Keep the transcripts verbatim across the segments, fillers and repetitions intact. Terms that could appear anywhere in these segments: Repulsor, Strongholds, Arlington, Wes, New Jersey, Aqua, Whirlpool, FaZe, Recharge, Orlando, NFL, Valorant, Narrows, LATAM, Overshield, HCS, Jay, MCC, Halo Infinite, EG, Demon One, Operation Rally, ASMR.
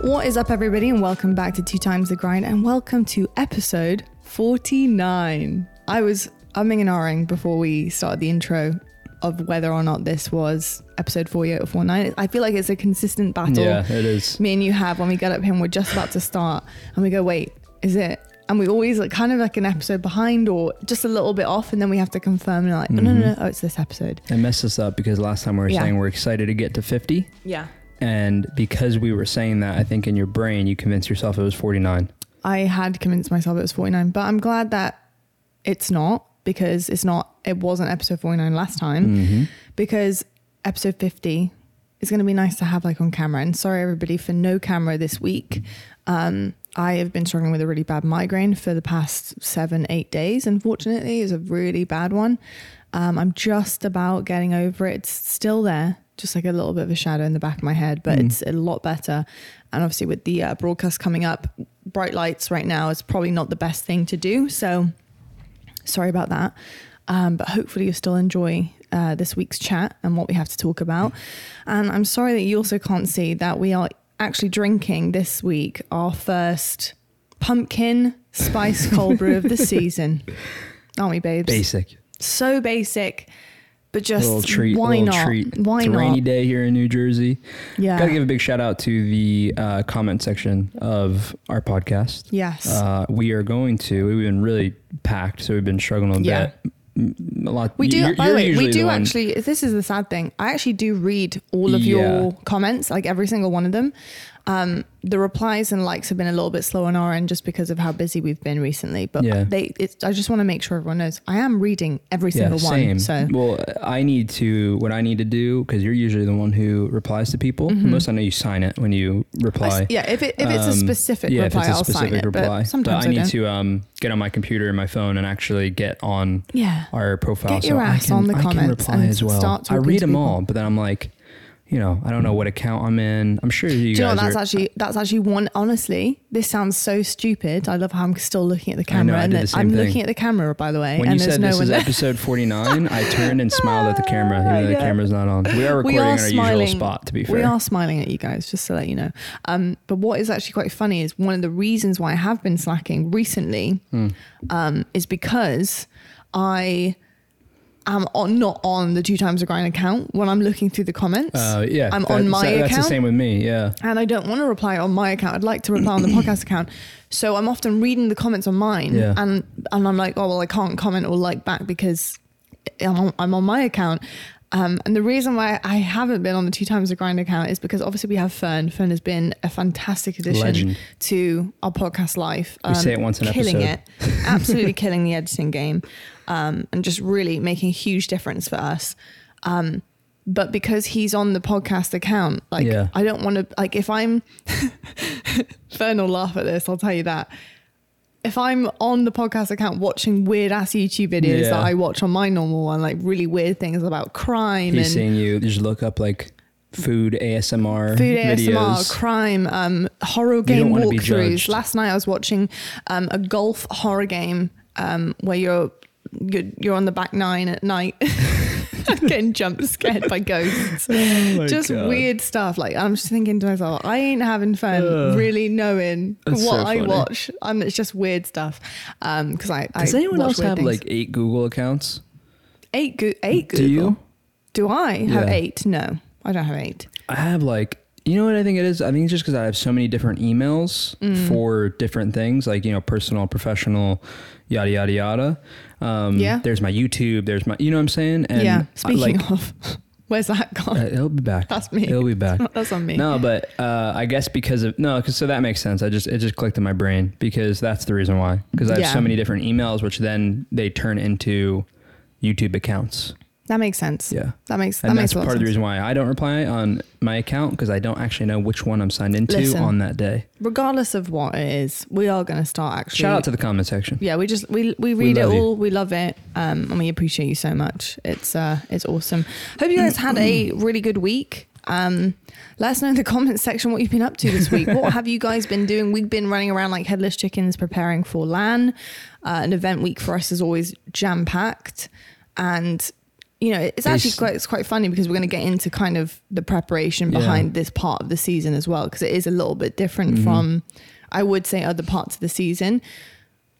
What is up, everybody, and welcome back to Two Times The Grind, and welcome to episode forty-nine. I was umming and ahhing before we started the intro of whether or not this was episode forty-eight or forty-nine. I feel like it's a consistent battle. Yeah, it is. Me and you have, when we get up here and we're just about to start and we go, wait, is it? And we always like kind of like an episode behind or just a little bit off, and then we have to confirm and like, mm-hmm. no, no, no, oh, it's this episode. It messed us up because last time we were yeah. saying we're excited to get to fifty. Yeah. And because we were saying that, I think in your brain, you convinced yourself it was forty-nine. I had convinced myself it was forty-nine, but I'm glad that it's not, because it's not, it wasn't episode forty-nine last time, mm-hmm. because episode fifty is going to be nice to have like on camera. And sorry everybody for no camera this week. Um, I have been struggling with a really bad migraine for the past seven, eight days. Unfortunately, it's a really bad one. Um, I'm just about getting over it. It's still there, just like a little bit of a shadow in the back of my head, but mm. it's a lot better. And obviously with the uh, broadcast coming up, bright lights right now is probably not the best thing to do. So sorry about that. Um, but hopefully you'll still enjoy uh, this week's chat and what we have to talk about. And I'm sorry that you also can't see that we are actually drinking this week our first pumpkin spice cold brew of the season. Aren't we, babes? Basic. So basic. But just treat, why not? Treat. Why it's not? It's a rainy day here in New Jersey. Yeah. Gotta give a big shout out to the uh, comment section of our podcast. Yes. Uh, we are going to, we've been really packed, so we've been struggling a yeah. bit. A lot. We do, you're, by you're way, we do the actually, this is the sad thing. I actually do read all of yeah. your comments, like every single one of them. Um, the replies and likes have been a little bit slow on our end just because of how busy we've been recently. But yeah. they, it's, I just want to make sure everyone knows I am reading every single yeah, same. one. So well, I need to, what I need to do, because you're usually the one who replies to people. Mm-hmm. Most I know you sign it when you reply. I, yeah, if it, if it's um, a specific yeah, reply, if it's a specific I'll sign reply. it. But sometimes but I, I need don't. to um, get on my computer and my phone and actually get on yeah. our profile. Get your so ass I can, on the I comments can reply and as well. Start I read them people. all, but then I'm like, you know, I don't know what account I'm in. I'm sure you, do you guys know, that's are, actually that's actually one. Honestly, this sounds so stupid. I love how I'm still looking at the camera. I know, I and did the same I'm thing. looking at the camera, by the way. When and you said no this is there. episode forty-nine, I turned and smiled at the camera. Even though yeah. the camera's not on. We are recording we are in our smiling. usual spot. To be fair, we are smiling at you guys, just to let you know. Um, but what is actually quite funny is one of the reasons why I have been slacking recently hmm. um, is because I. I'm on, not on the Two Times The Grind account when I'm looking through the comments. Uh, yeah, I'm on my account. That's the same with me, yeah. And I don't want to reply on my account. I'd like to reply on the podcast account. So I'm often reading the comments on mine yeah. and, and I'm like, oh, well, I can't comment or like back because I'm on, I'm on my account. Um, and the reason why I haven't been on the Two Times The Grind account is because obviously we have Fern. Fern has been a fantastic addition Legend. to our podcast life. Um, we say it once an episode. Killing it. Absolutely killing the editing game. Um, and just really making a huge difference for us. Um, but because he's on the podcast account, like yeah. I don't want to, like if I'm, Fern will laugh at this, I'll tell you that. If I'm on the podcast account watching weird ass YouTube videos yeah. that I watch on my normal one, like really weird things about crime. He's and seeing you just look up like food A S M R, food videos. A S M R, crime, um, horror game walkthroughs. Last night I was watching um, a golf horror game um, where you're you're you're on the back nine at night. I'm getting jump scared by ghosts. Oh just God. Weird stuff. Like I'm just thinking to myself, I ain't having fun Ugh. really knowing That's what so I watch. Um, it's just weird stuff. Um, because I does I anyone else have things. like eight Google accounts? Eight go- eight Google. Do you? Do I have yeah. eight? No, I don't have eight. I have like. You know what I think it is? I think it's just because I have so many different emails mm. for different things, like, you know, personal, professional, yada, yada, yada. Um, yeah. There's my YouTube. There's my, you know what I'm saying? And yeah. Speaking I, like, of, where's that gone? Uh, it'll be back. That's me. It'll be back. Not, that's on me. No, but uh, I guess because of, no, because so that makes sense. I just, it just clicked in my brain because that's the reason why. Because I have yeah. so many different emails, which then they turn into YouTube accounts. That makes sense. Yeah. That makes that and makes that's a lot part of sense. The reason why I don't reply on my account because I don't actually know which one I'm signed into Listen, on that day. Regardless of what it is, we are going to start actually. Shout out to the comment section. Yeah, we just we we read we it all. You. We love it, um, and we appreciate you so much. It's uh, it's awesome. Hope you guys had a really good week. Um, let us know in the comments section what you've been up to this week. What have you guys been doing? We've been running around like headless chickens preparing for LAN. Uh, an event week for us is always jam packed, and you know, it's actually it's, quite, it's quite funny because we're going to get into kind of the preparation behind yeah. this part of the season as well, because it is a little bit different mm-hmm. from, I would say, other parts of the season.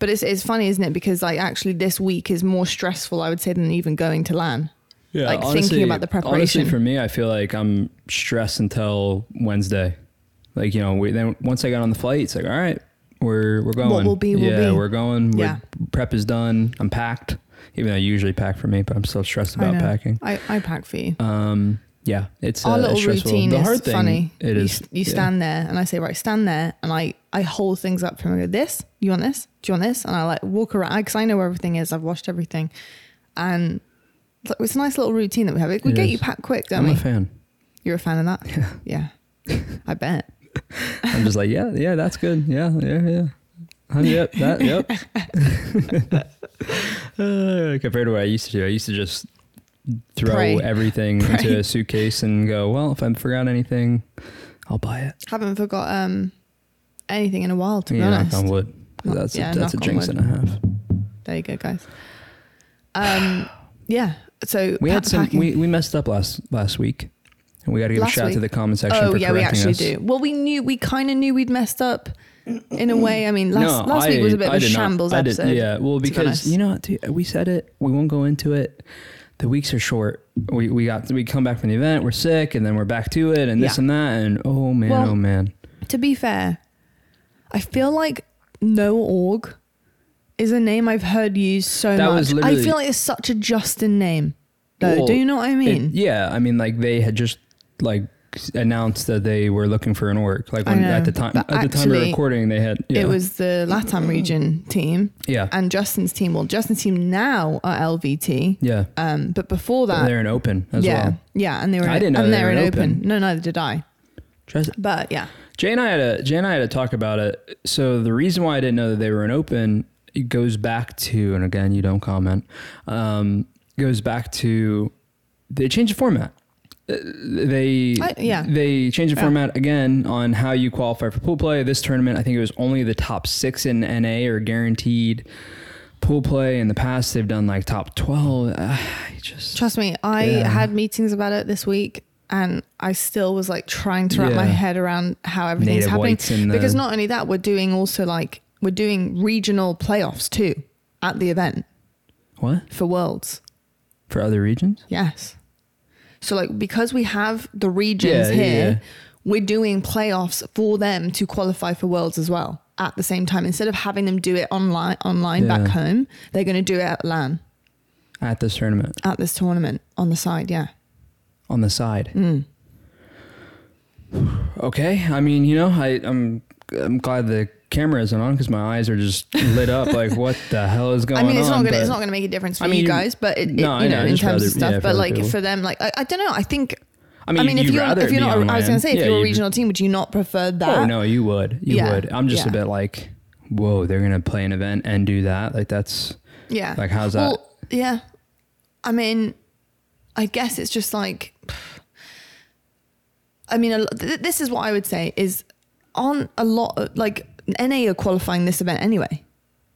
But it's it's funny, isn't it? Because like actually this week is more stressful, I would say, than even going to LAN. Yeah, like honestly, thinking about the preparation. Honestly, for me, I feel like I'm stressed until Wednesday. Like, you know, we, then once I got on the flight, it's like, all right, we're we're going. What will be, will yeah, be. Yeah, we're going. We're, yeah. Prep is done. I'm packed. Even though I usually pack for me, but I'm still stressed about I packing. I, I pack for you. Um, yeah, it's our uh, little stressful. routine. The hard is thing, funny. It you, is. You stand yeah. there, and I say, right, stand there, and I I hold things up for him. I go, this, you want this, do you want this, and I like walk around because I know where everything is. I've watched everything, and it's, like, it's a nice little routine that we have. We it get is. you packed quick, don't I'm we? I'm a fan. You're a fan of that. Yeah. Yeah. I bet. I'm just like, yeah, yeah, that's good. Yeah, yeah, yeah. Yep, that, yep. uh, compared to what I used to do, I used to just throw Pray. everything Pray. into a suitcase and go, well, if I forgot anything, I'll buy it. Haven't forgot um, anything in a while, to be yeah, honest. Knock on wood. Well, that's yeah, a, that's a jinx and a half. There you go, guys. Um, yeah. So we had some. We, we messed up last last week. And we got to give last a shout week? out to the comment section oh, for yeah, correcting us. Oh yeah, we actually us. do. Well, we knew. We kind of knew we'd messed up. In a way, I mean, last, no, last I, week was a bit I of a shambles not, episode. Did, yeah, well, because, be you know, dude, we said it. We won't go into it. The weeks are short. We we got we come back from the event. We're sick, and then we're back to it, and yeah. this and that, and oh, man, well, oh, man. To be fair, I feel like no org is a name I've heard used so that much. Was I feel like it's such a Justin name, though. Well, do you know what I mean? It, yeah, I mean, like, they had just, like, announced that they were looking for an org, like when, know, at the time at actually, the time of recording they had yeah. it was the LATAM region team yeah and Justin's team well Justin's team now are L V T yeah um but before that they're an open as yeah, well yeah and they were I didn't know and they they're an open. open no neither did I Just, but yeah Jay and I had a Jay and I had a talk about it. So the reason why I didn't know that they were an open, it goes back to, and again you don't comment, um goes back to they changed the format. They I, yeah. they changed the yeah. format again on how you qualify for pool play. This tournament, I think it was only the top six in N A are guaranteed pool play. In the past, they've done like top twelve. I just, Trust me, I yeah. had meetings about it this week, and I still was like trying to wrap yeah. my head around how everything's Native happening. Because the, not only that, we're doing also like, we're doing regional playoffs too at the event. What? For Worlds. For other regions? Yes. So like, because we have the regions yeah, here, yeah. we're doing playoffs for them to qualify for Worlds as well at the same time. Instead of having them do it online, online yeah. back home, they're going to do it at LAN. At this tournament. At this tournament on the side. Yeah. On the side. Mm. Okay. I mean, you know, I, I'm, I'm glad the camera isn't on because my eyes are just lit up. Like, what the hell is going on? I mean, it's on, not gonna it's not gonna make a difference for I mean, you guys, but it, it no, you know, know in terms rather, of stuff. Yeah, but like people. for them, like I, I don't know. I think. I mean, I mean, if you're if you're not, I was gonna say, yeah, if you're a regional team, would you not prefer that? Oh no, you would. You yeah. would. I'm just yeah. a bit like, whoa, they're gonna play an event and do that. Like that's yeah. Like how's that? Well, yeah. I mean, I guess it's just like. I mean, this is what I would say is, on a lot of, like. N A are qualifying this event anyway.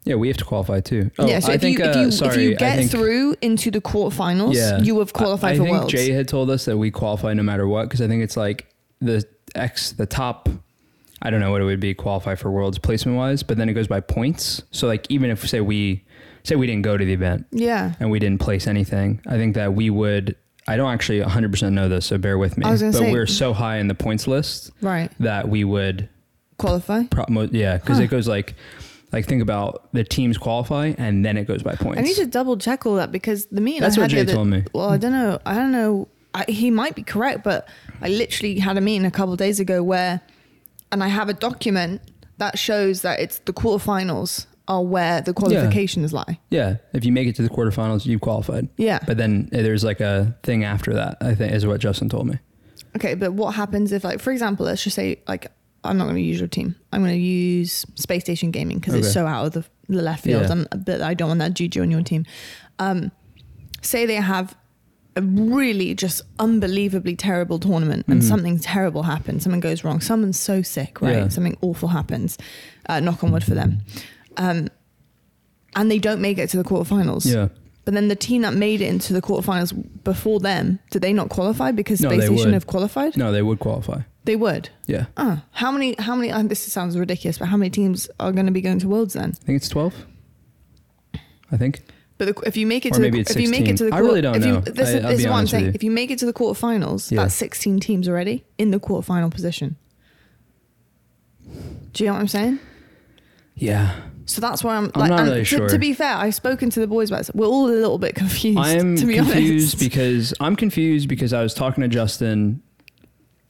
Yeah, we have to qualify too. Oh, yeah, so I if, think, you, if, you, uh, sorry, if you get think, through into the quarterfinals, yeah, you have qualified I, I for Worlds. I think Jay had told us that we qualify no matter what, because I think it's like the X, the top, I don't know what it would be, qualify for Worlds placement-wise, but then it goes by points. So like even if, say we say we didn't go to the event yeah, and we didn't place anything, I think that we would... I don't actually one hundred percent know this, so bear with me. I was gonna but say, we're so high in the points list right. that we would... Qualify? Pro, mo- yeah, because huh. it goes like, like think about the teams qualify and then it goes by points. I need to double check all that because the meeting That's I had what Jay the, told me. Well, I don't know. I don't know. I, he might be correct, but I literally had a meeting a couple of days ago where, and I have a document that shows that it's the quarterfinals are where the qualifications yeah. lie. Yeah. If you make it to the quarterfinals, you've qualified. Yeah. But then there's like a thing after that, I think is what Justin told me. Okay. But what happens if like, for example, let's just say like, I'm not going to use your team. I'm going to use Space Station Gaming because okay. it's so out of the, the left field. Yeah. And but I don't want that juju on your team. Um, say they have a really just unbelievably terrible tournament and mm-hmm. something terrible happens. Something goes wrong. Someone's so sick, right? Yeah. Something awful happens. Uh, knock on wood for them. Um, and they don't make it to the quarterfinals. Yeah. But then the team that made it into the quarterfinals before them, did they not qualify because no, Space Station have qualified? No, they would qualify. They would? Yeah. Ah, how many, how many, um, this sounds ridiculous, but how many teams are going to be going to Worlds then? I think it's twelve. I think. But the, if you make it or to maybe the, it's if sixteen. You make it to the, I really don't if you, know. This, I, this is what I'm saying. If you make it to the quarterfinals, yeah. that's sixteen teams already in the quarterfinal position. Do you know what I'm saying? Yeah. So that's why I'm like, I'm not really to, sure. to be fair, I've spoken to the boys about this. We're all a little bit confused. I am to be confused honest. because I'm confused because I was talking to Justin.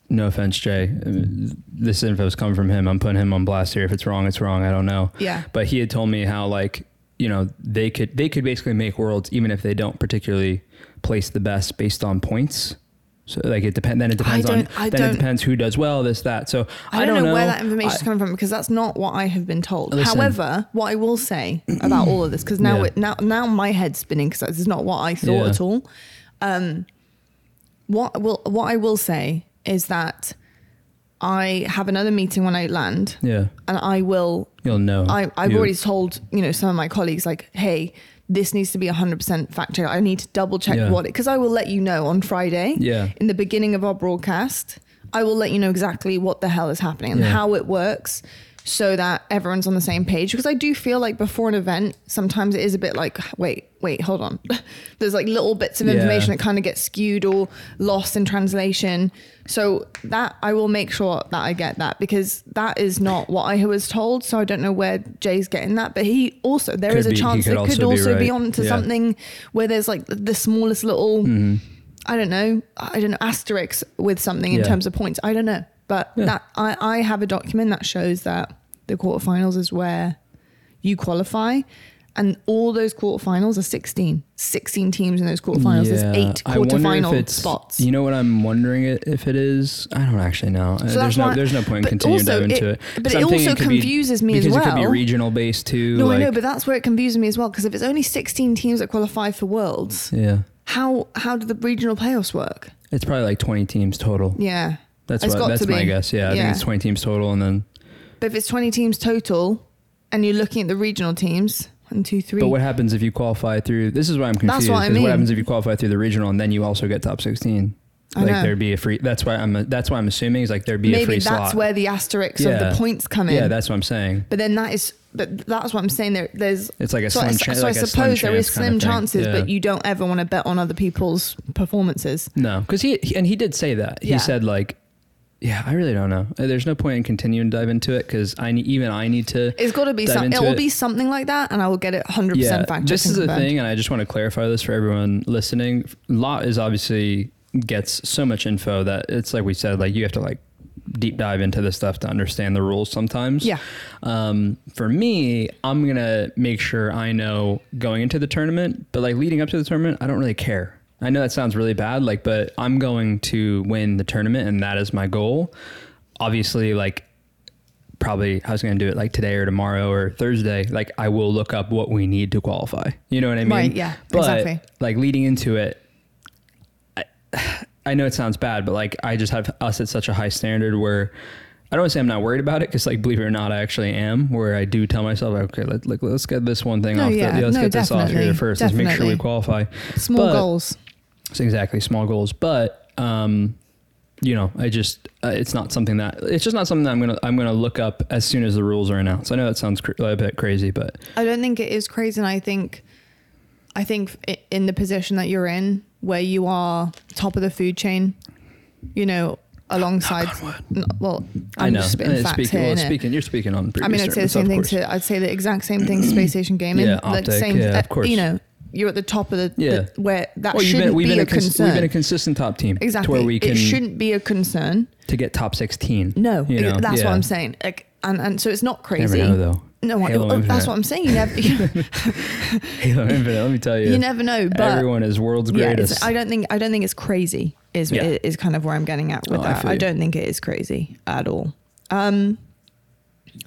No offense, Jay. This info's come from him. I'm putting him on blast here. If it's wrong, it's wrong. I don't know. Yeah. But he had told me how like, you know, they could they could basically make Worlds even if they don't particularly place the best based on points. So like it depend then it depends on then it depends who does well, this, that. So I, I don't know, know where that information is coming from because that's not what I have been told. Listen, however, what I will say about all of this, because now yeah. it, now now my head's spinning because this is not what I thought yeah. at all. Um, what will what I will say is that I have another meeting when I land. Yeah. And I will You'll know. I, I've you. already told, you know, some of my colleagues like, hey, this needs to be one hundred percent fact check. I need to double check yeah. what it, because I will let you know on Friday yeah. in the beginning of our broadcast, I will let you know exactly what the hell is happening and yeah. how it works so that everyone's on the same page. Because I do feel like before an event, sometimes it is a bit like, wait, wait, hold on. There's like little bits of yeah. information that kind of gets skewed or lost in translation. So that I will make sure that I get that because that is not what I was told. So I don't know where Jay's getting that, but he also, there could is a be, chance it could also be, right. be onto yeah. something where there's like the smallest little, mm-hmm. I don't know, I don't know, asterisk with something yeah. in terms of points. I don't know. But yeah. that I, I have a document that shows that the quarterfinals is where you qualify. And all those quarterfinals are sixteen. sixteen teams in those quarterfinals. Yeah. There's eight quarterfinal spots. You know what I'm wondering if it is? I don't actually know. So there's no there's no point in continuing to dive into it. But it also confuses me as well. Because it could be regional based too. No, I know, but that's where it confuses me as well. Because if it's only sixteen teams that qualify for Worlds, yeah. how how do the regional playoffs work? It's probably like twenty teams total. Yeah. That's what, that's my guess. Yeah, I think it's twenty teams total. And then. But if it's twenty teams total and you're looking at the regional teams... One, two, three. But what happens if you qualify through? This is why I'm confused. That's what I mean. What happens if you qualify through the regional and then you also get top sixteen? Like there'd be a free. That's why I'm. That's why I'm assuming is like there'd be Maybe a free slot. Maybe that's where the asterisks yeah. of the points come in. Yeah, that's what I'm saying. But then that is. But that's what I'm saying. There, there's. It's like a so slim chance. So like I suppose there is slim chances, yeah. but you don't ever want to bet on other people's performances. No, because he, he and he did say that. He yeah. said like. Yeah, I really don't know. There's no point in continuing to dive into it because I need, even I need to. It's got to be something. It will be something like that, and I will get it one hundred percent yeah, fact checked. This is the thing, and I just want to clarify this for everyone listening. Lot is obviously gets so much info that it's like we said, like you have to like deep dive into this stuff to understand the rules sometimes. Yeah. Um, for me, I'm gonna make sure I know going into the tournament, but like leading up to the tournament, I don't really care. I know that sounds really bad, like, but I'm going to win the tournament and that is my goal. Obviously, like probably I was going to do it like today or tomorrow or Thursday. Like I will look up what we need to qualify. You know what I mean? Right, yeah, but, exactly. Like leading into it, I, I know it sounds bad, but like I just have us at such a high standard where I don't want to say I'm not worried about it because like, believe it or not, I actually am where I do tell myself, okay, let, let, let's get this one thing no, off. Yeah, the, let's no, get this off here first. Definitely. Let's make sure we qualify. Small but, goals. Exactly. Small goals. But, um, you know, I just, uh, it's not something that it's just not something that I'm going to, I'm going to look up as soon as the rules are announced. I know that sounds cr- a bit crazy, but I don't think it is crazy. And I think, I think in the position that you're in where you are top of the food chain, you know, alongside, no, well, I'm I know. just spitting facts speaking, here. Well, speaking, you're speaking on, I mean, I'd say the same thing to, I'd say the exact same thing to Space Station Gaming, yeah, Optic, like same, yeah, uh, of course. You know, you're at the top of the, yeah. the where that well, shouldn't been, be been a cons- concern. We've been a consistent top team. Exactly. To where we can, it shouldn't be a concern. To get top sixteen. No, you know? That's yeah. what I'm saying. Like, and, and so it's not crazy. Never know though. No, Halo I, oh, that's what I'm saying. You never, you know, Halo Infinite, let me tell you. You never know, but everyone is world's yeah, greatest. I don't think, I don't think it's crazy is, yeah. is kind of where I'm getting at with oh, that. I, I don't think it is crazy at all. Um,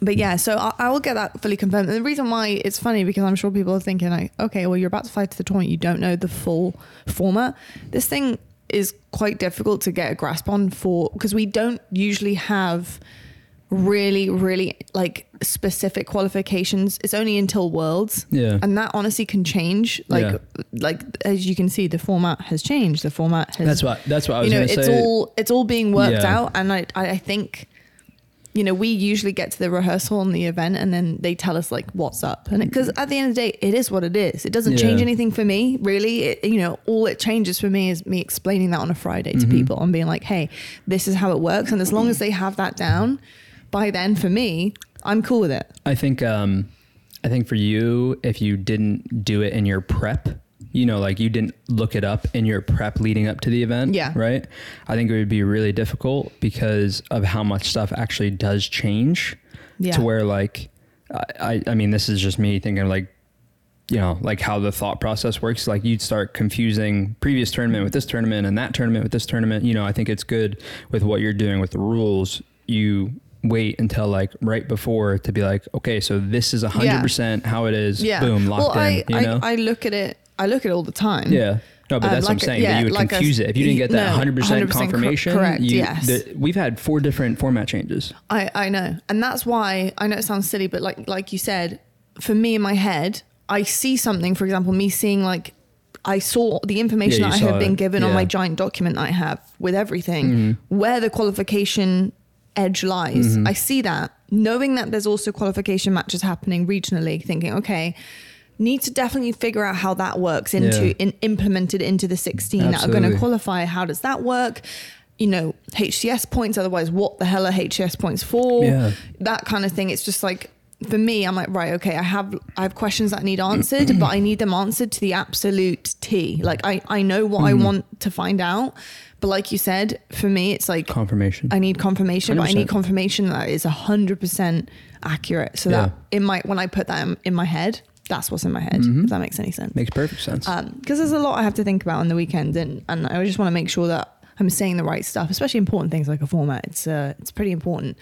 But yeah, so I, I will get that fully confirmed. And the reason why it's funny, because I'm sure people are thinking like, okay, well, you're about to fly to the tournament. You don't know the full format. This thing is quite difficult to get a grasp on for, because we don't usually have really, really like specific qualifications. It's only until Worlds. Yeah. And that honestly can change. Like, yeah. like as you can see, the format has changed. The format has, that's what, that's what I was going to say. You know, it's all, it's all being worked yeah. out. And I, I think, you know, we usually get to the rehearsal and the event and then they tell us like what's up. And because at the end of the day, it is what it is. It doesn't yeah. change anything for me, really. It, you know, all it changes for me is me explaining that on a Friday to mm-hmm. people and being like, hey, this is how it works. And as long as they have that down, by then for me, I'm cool with it. I think, um, I think for you, if you didn't do it in your prep, you know, like you didn't look it up in your prep leading up to the event, yeah. right? I think it would be really difficult because of how much stuff actually does change yeah. to where like, I, I mean, this is just me thinking like, you know, like how the thought process works. Like you'd start confusing previous tournament with this tournament and that tournament with this tournament. You know, I think it's good with what you're doing with the rules. You wait until like right before to be like, okay, so this is a hundred percent how it is. Yeah. Boom. Locked well, I, in. You know? I, I look at it, I look at it all the time. Yeah. No, but that's um, like what I'm saying. A, yeah, you would like confuse a, it. If you didn't get that no, one hundred percent confirmation, cor- correct, you, yes. the, we've had four different format changes. I, I know. And that's why, I know it sounds silly, but like, like you said, for me in my head, I see something, for example, me seeing like, I saw the information yeah, that I had it. been given yeah. on my giant document that I have with everything, mm-hmm. where the qualification edge lies. Mm-hmm. I see that, knowing that there's also qualification matches happening regionally, thinking, okay, need to definitely figure out how that works into yeah. in implemented into the sixteen Absolutely. that are going to qualify. How does that work? You know, H C S points, otherwise what the hell are H C S points for? Yeah. That kind of thing. It's just like, for me, I'm like, right, okay, I have, I have questions that need answered, but I need them answered to the absolute T. Like I, I know what mm. I want to find out, but like you said, for me, it's like confirmation. I need confirmation, one hundred percent. But I need confirmation that is a hundred percent accurate. So yeah. that it might, when I put that in, in my head, that's what's in my head, mm-hmm. if that makes any sense. Makes perfect sense. Because um, there's a lot I have to think about on the weekend, and, and I just want to make sure that I'm saying the right stuff, especially important things like a format. It's uh, it's pretty important.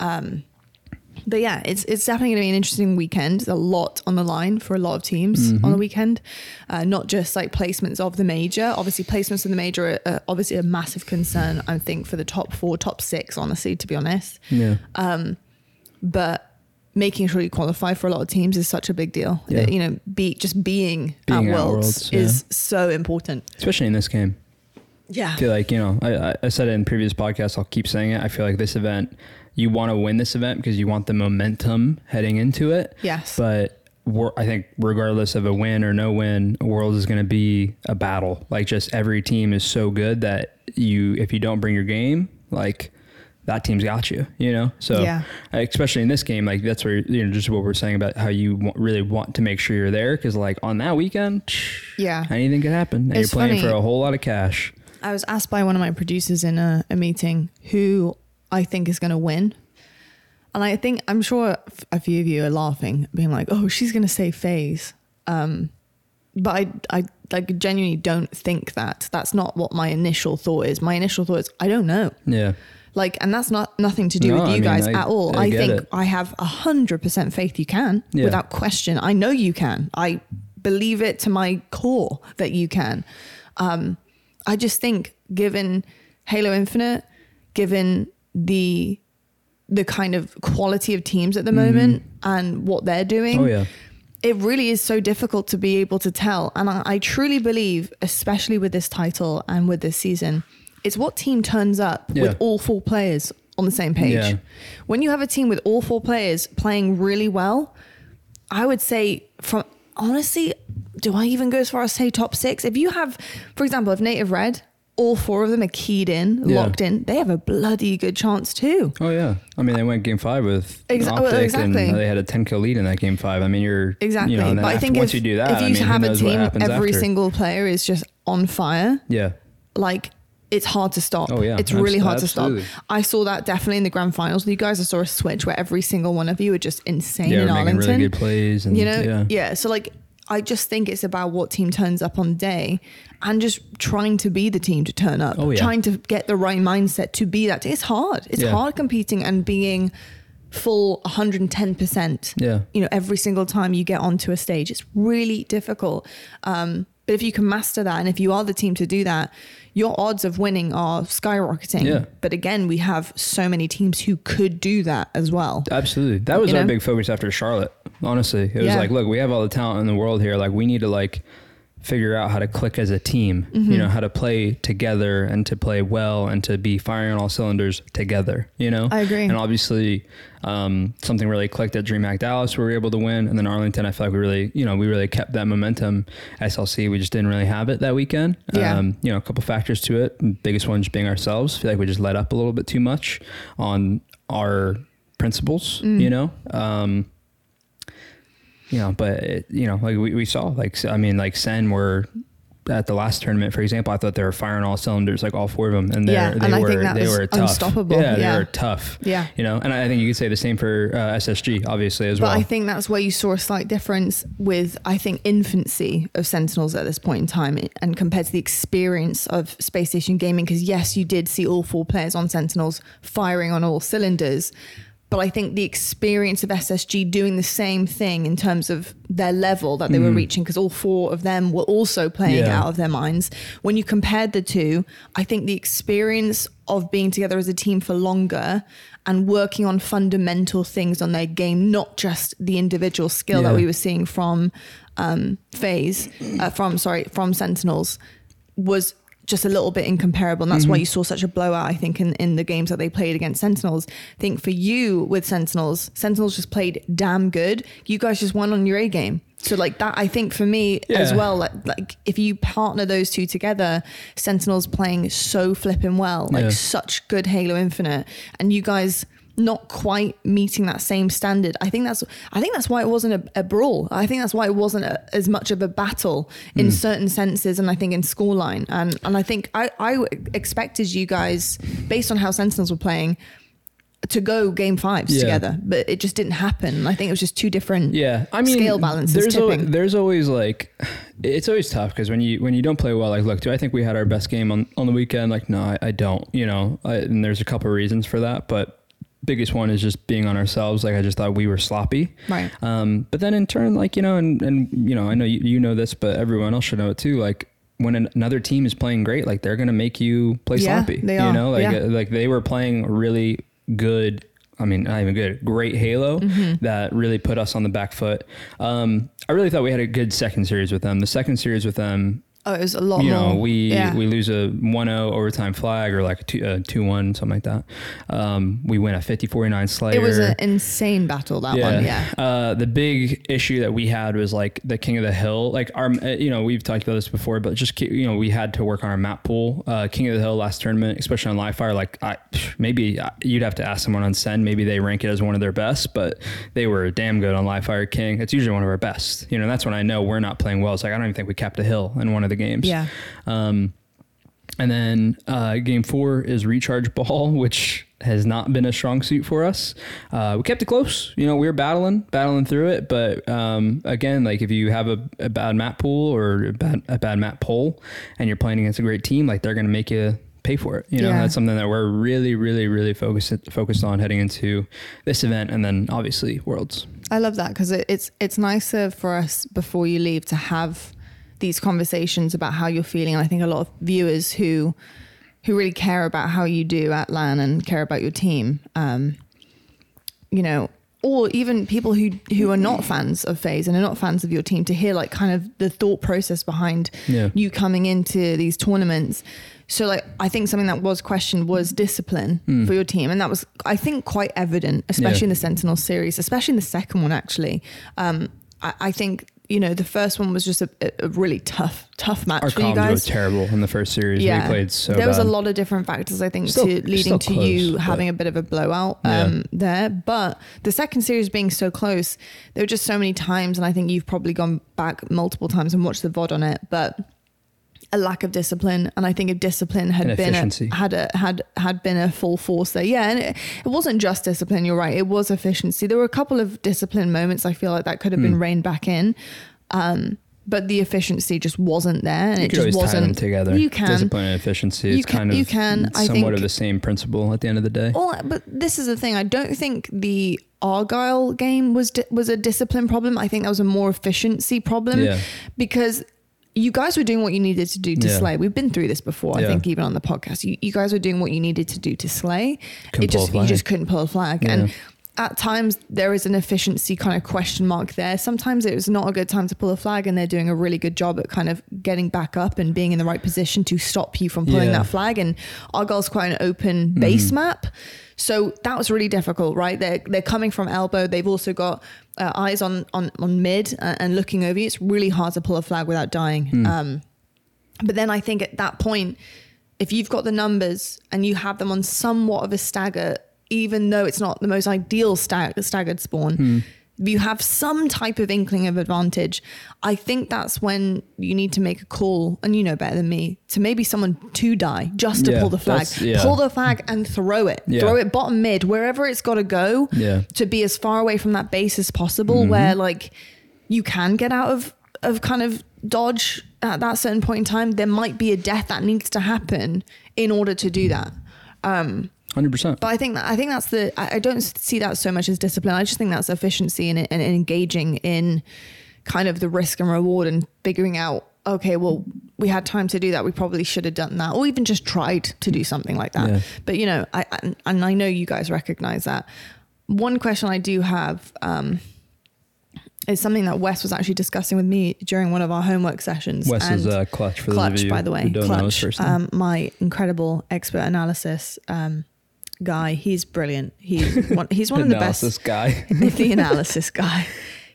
Um, but yeah, it's it's definitely going to be an interesting weekend. There's a lot on the line for a lot of teams mm-hmm. on the weekend, uh, not just like placements of the major. Obviously, placements in the major are, are obviously a massive concern, I think, for the top four, top six, honestly, to be honest. Yeah. Um, but... making sure you qualify for a lot of teams is such a big deal. Yeah. You know, be just being, being at Worlds, at Worlds yeah. is so important. Especially in this game. Yeah. I feel like, you know, I, I said it in previous podcasts, I'll keep saying it. I feel like this event, you want to win this event because you want the momentum heading into it. Yes. But we're, I think regardless of a win or no win, Worlds is going to be a battle. Like just every team is so good that you, if you don't bring your game, like... that team's got you, you know? So yeah. especially in this game, like that's where, you know, just what we're saying about how you w- really want to make sure you're there. Cause like on that weekend, yeah, anything could happen. And it's you're playing funny. for a whole lot of cash. I was asked by one of my producers in a, a meeting who I think is going to win. And I think, I'm sure a few of you are laughing, being like, oh, she's going to say FaZe. Um, but I, I like genuinely don't think that. That's not what my initial thought is. My initial thought is, I don't know. Yeah. Like, and that's not nothing to do no, with you I mean, guys I, at all. I, I think it. I have a hundred percent faith you can yeah. without question. I know you can. I believe it to my core that you can. Um, I just think given Halo Infinite, given the, the kind of quality of teams at the mm. moment and what they're doing, oh, yeah. it really is so difficult to be able to tell. And I, I truly believe, especially with this title and with this season, it's what team turns up yeah. with all four players on the same page. Yeah. When you have a team with all four players playing really well, I would say from, honestly, do I even go as far as say top six? If you have, for example, if Native Red, all four of them are keyed in, yeah. locked in, they have a bloody good chance too. Oh yeah. I mean, they went game five with Exa- Optic well, exactly. and they had a ten kill lead in that game five. I mean, you're, exactly. you know, but after, I think once if, you do that, if you I mean, have a team, every after. single player is just on fire. Yeah. Like, it's hard to stop. Oh, yeah. It's really hard Absolutely. to stop. I saw that definitely in the grand finals. You guys, I saw a switch where every single one of you were just insane yeah, in Arlington. Making really good plays. And, you know? Yeah. yeah. So like, I just think it's about what team turns up on the day and just trying to be the team to turn up. Oh, yeah. Trying to get the right mindset to be that. It's hard. It's yeah. hard competing and being full one hundred ten percent. Yeah. You know, every single time you get onto a stage, it's really difficult. Um, But if you can master that, and if you are the team to do that, your odds of winning are skyrocketing. Yeah. But again, we have so many teams who could do that as well. Absolutely. That was you our know? big focus after Charlotte, honestly. It was yeah. like, look, we have all the talent in the world here. Like, we need to like figure out how to click as a team, mm-hmm. you know, how to play together and to play well and to be firing on all cylinders together, you know? I agree. And obviously um, something really clicked at DreamHack Dallas where we were able to win. And then Arlington, I feel like we really, you know, we really kept that momentum. S L C, we just didn't really have it that weekend. Yeah. Um, you know, a couple factors to it. The biggest one just being ourselves. I feel like we just let up a little bit too much on our principles, mm. you know? Um, You know, but, it, you know, like we, we saw, like, I mean, like Sen were at the last tournament, for example, I thought they were firing all cylinders, like all four of them. And yeah, they and were, they were tough. Unstoppable. Yeah, yeah, they were tough. Yeah. You know, and I think you could say the same for uh, S S G, obviously, as but well. But I think that's where you saw a slight difference with, I think, infancy of Sentinels at this point in time and compared to the experience of Space Station Gaming, because yes, you did see all four players on Sentinels firing on all cylinders. But I think the experience of S S G doing the same thing in terms of their level that they mm. were reaching, because all four of them were also playing yeah. out of their minds. When you compared the two, I think the experience of being together as a team for longer and working on fundamental things on their game, not just the individual skill yeah. that we were seeing from um, FaZe, uh, from sorry, from Sentinels, was just a little bit incomparable. And that's mm-hmm. why you saw such a blowout, I think, in, in the games that they played against Sentinels. I think for you with Sentinels, Sentinels just played damn good. You guys just won on your A game. So like that, I think for me yeah. as well, like, like if you partner those two together, Sentinels playing so flipping well, like yeah. such good Halo Infinite. And you guys not quite meeting that same standard. I think that's I think that's why it wasn't a, a brawl. I think that's why it wasn't a, as much of a battle in mm. certain senses, and I think in scoreline. And and I think I, I expected you guys, based on how Sentinels were playing, to go game fives yeah. together, but it just didn't happen. I think it was just two different yeah. I mean, scale balances. There's always, there's always like it's always tough because when you when you don't play well, like look, do I think we had our best game on on the weekend? Like no, I, I don't. You know, I, and there's a couple of reasons for that, but. Biggest one is just being on ourselves. Like I just thought we were sloppy. Right. Um, but then in turn, like, you know, and, and you know, I know you, you know this, but everyone else should know it too. Like when an, another team is playing great, like they're going to make you play yeah, sloppy, they are. You know, like, yeah. uh, like they were playing really good. I mean, not even good, great Halo mm-hmm. that really put us on the back foot. Um, I really thought we had a good second series with them. The second series with them, oh, it was a lot you more. You know, we, yeah. we lose a one oh overtime flag or like a two one, something like that. Um, we win a fifty forty-nine Slayer. It was an insane battle, that yeah. one, yeah. Uh, the big issue that we had was like the King of the Hill. Like, our, you know, we've talked about this before, but just, you know, we had to work on our map pool. Uh, King of the Hill last tournament, especially on Live Fire, like I, maybe you'd have to ask someone on Send. Maybe they rank it as one of their best, but they were damn good on Live Fire King. It's usually one of our best. You know, that's when I know we're not playing well. It's like, I don't even think we capped a hill in one of the games. Yeah. Um, and then uh, game four is Recharge Ball, which has not been a strong suit for us. Uh, we kept it close. You know, we were battling, battling through it. But um, again, like if you have a, a bad map pool or a bad, a bad map poll and you're playing against a great team, like they're going to make you pay for it. You know, yeah. that's something that we're really, really, really focused, focused on heading into this event. And then obviously Worlds. I love that because it, it's, it's nicer for us before you leave to have these conversations about how you're feeling. And I think a lot of viewers who who really care about how you do at LAN and care about your team, um, you know, or even people who, who are not fans of FaZe and are not fans of your team to hear like kind of the thought process behind yeah. you coming into these tournaments. So like, I think something that was questioned was discipline mm. for your team. And that was, I think, quite evident, especially yeah. in the Sentinel series, especially in the second one, actually. Um, I, I think, you know, the first one was just a, a really tough, tough match Our for you guys. Our comms was terrible in the first series. Yeah. We played so There was bad. a lot of different factors, I think, still, to leading to close, you having a bit of a blowout um, yeah. there. But the second series being so close, there were just so many times, and I think you've probably gone back multiple times and watched the V O D on it, but a lack of discipline. And I think if discipline had been a, had a, had had been a full force there, yeah, and it, it wasn't just discipline, you're right, it was efficiency. There were a couple of discipline moments I feel like that could have mm. been reined back in, um but the efficiency just wasn't there, and you it could just wasn't tie them together. You can discipline and efficiency is kind of you can, somewhat I think, of the same principle at the end of the day. Well, but this is the thing, I don't think the Argyle game was was a discipline problem. I think that was a more efficiency problem yeah. because you guys were doing what you needed to do to yeah. slay. We've been through this before, yeah. I think, even on the podcast. You, you guys were doing what you needed to do to slay. Couldn't it just you just couldn't pull a flag. Yeah. And at times there is an efficiency kind of question mark there. Sometimes it was not a good time to pull a flag, and they're doing a really good job at kind of getting back up and being in the right position to stop you from pulling yeah. that flag. And Argyle's quite an open base mm. map. So that was really difficult, right? They're, they're coming from elbow. They've also got uh, eyes on, on, on mid uh, and looking over you. It's really hard to pull a flag without dying. Mm. Um, but then I think at that point, if you've got the numbers and you have them on somewhat of a stagger, even though it's not the most ideal stag- staggered spawn, mm. you have some type of inkling of advantage. I think that's when you need to make a call, and you know better than me, to maybe someone to die just to yeah, pull the flag. Yeah. Pull the flag and throw it. Yeah. Throw it bottom mid, wherever it's got to go, yeah. to be as far away from that base as possible, mm-hmm. where like you can get out of, of kind of dodge at that certain point in time. There might be a death that needs to happen in order to do that. Um, one hundred percent. But I think that, I think that's the, I don't see that so much as discipline. I just think that's efficiency and, and engaging in kind of the risk and reward and figuring out, okay, well, we had time to do that. We probably should have done that, or even just tried to do something like that. Yeah. But you know, I, I and I know you guys recognize that. One question I do have um, is something that Wes was actually discussing with me during one of our homework sessions. Wes and is uh, Clutch for Clutch, those of you by the way, who don't Clutch, know his first name. Um, my incredible expert analysis. Um, guy he's brilliant he's one, he's one of the best analysis guy the analysis guy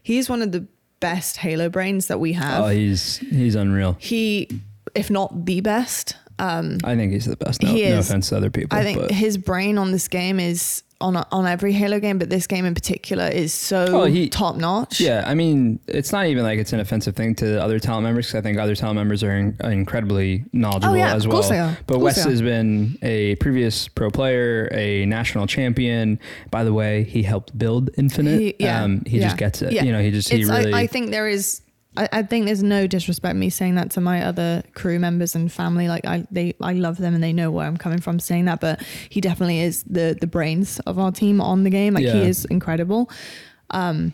he's one of the best Halo brains that we have. Oh, he's he's unreal. He, if not the best, um I think he's the best. No, he is. No offense to other people, I think, but his brain on this game is on a, on every Halo game, but this game in particular is so oh, he, top notch. Yeah, I mean, it's not even like it's an offensive thing to other talent members, because I think other talent members are in, incredibly knowledgeable oh, yeah, as well. Of course they are. But Wes has been a previous pro player, a national champion. By the way, he helped build Infinite. He, yeah, um, he yeah, just gets it. Yeah. You know, he just he it's, really. I, I think there is. I, I think there's no disrespect me saying that to my other crew members and family. Like I, they, I love them and they know where I'm coming from saying that, but he definitely is the, the brains of our team on the game. Like yeah. he is incredible. Um,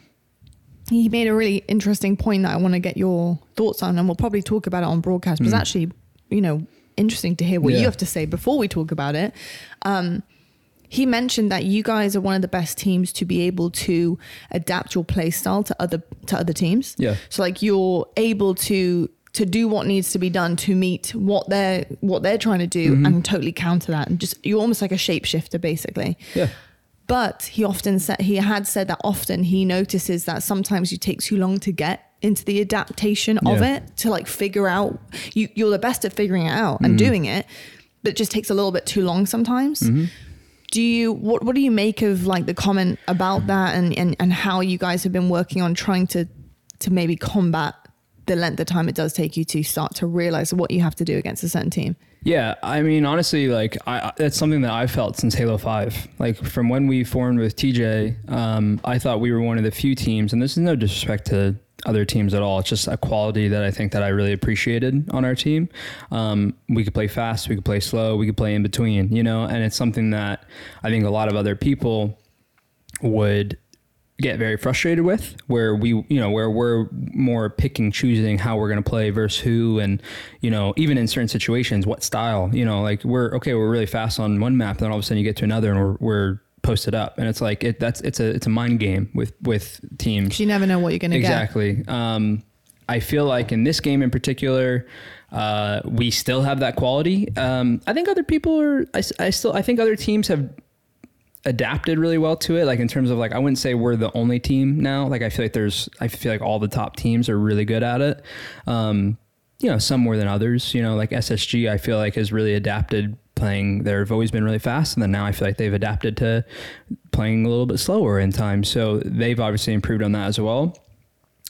he made a really interesting point that I want to get your thoughts on, and we'll probably talk about it on broadcast, but mm. it's actually, you know, interesting to hear what yeah. you have to say before we talk about it. Um, He mentioned that you guys are one of the best teams to be able to adapt your play style to other to other teams. Yeah. So like you're able to to do what needs to be done to meet what they're what they're trying to do mm-hmm. and totally counter that, and just you're almost like a shapeshifter basically. Yeah. But he often said he had said that often he notices that sometimes you take too long to get into the adaptation yeah. of it, to like figure out you you're the best at figuring it out and mm-hmm. doing it, but it just takes a little bit too long sometimes. Mm-hmm. Do you, what, what do you make of like the comment about that, and, and, and how you guys have been working on trying to, to maybe combat the length of time it does take you to start to realize what you have to do against a certain team? Yeah. I mean, honestly, like I, that's something that I felt since Halo five, like from when we formed with T J, um, I thought we were one of the few teams, and this is no disrespect to other teams at all. It's just a quality that I think that I really appreciated on our team. Um, we could play fast, we could play slow, we could play in between, you know, and it's something that I think a lot of other people would get very frustrated with, where we, you know, where we're more picking, choosing how we're going to play versus who. And, you know, even in certain situations, what style, you know, like we're okay, we're really fast on one map, then all of a sudden you get to another and we're, we're posted up, and it's like it that's it's a it's a mind game with with teams. You never know what you're gonna exactly. get. Exactly. um I feel like in this game in particular, uh we still have that quality. um I think other people are I, I still I think other teams have adapted really well to it, like in terms of like I wouldn't say we're the only team now. Like I feel like there's I feel like all the top teams are really good at it. Um you know, some more than others, you know, like S S G I feel like has really adapted playing. They've always been really fast, and then now I feel like they've adapted to playing a little bit slower in time, so they've obviously improved on that as well.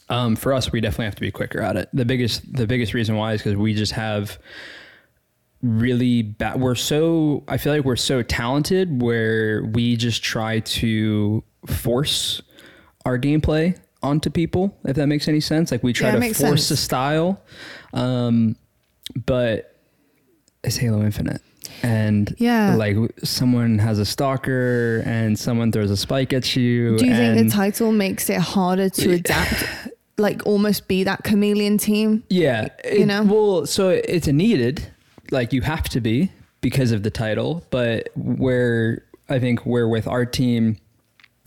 Um for us, we definitely have to be quicker at it. The biggest the biggest reason why is because we just have really bad we're so I feel like we're so talented where we just try to force our gameplay onto people, if that makes any sense. Like we try yeah, to force sense. a style, um but it's Halo Infinite. And yeah. like someone has a stalker and someone throws a spike at you. Do you and think the title makes it harder to adapt like almost be that chameleon team. Yeah. It, you know? Well, so it's a needed, like you have to be because of the title, but where I think we're with our team,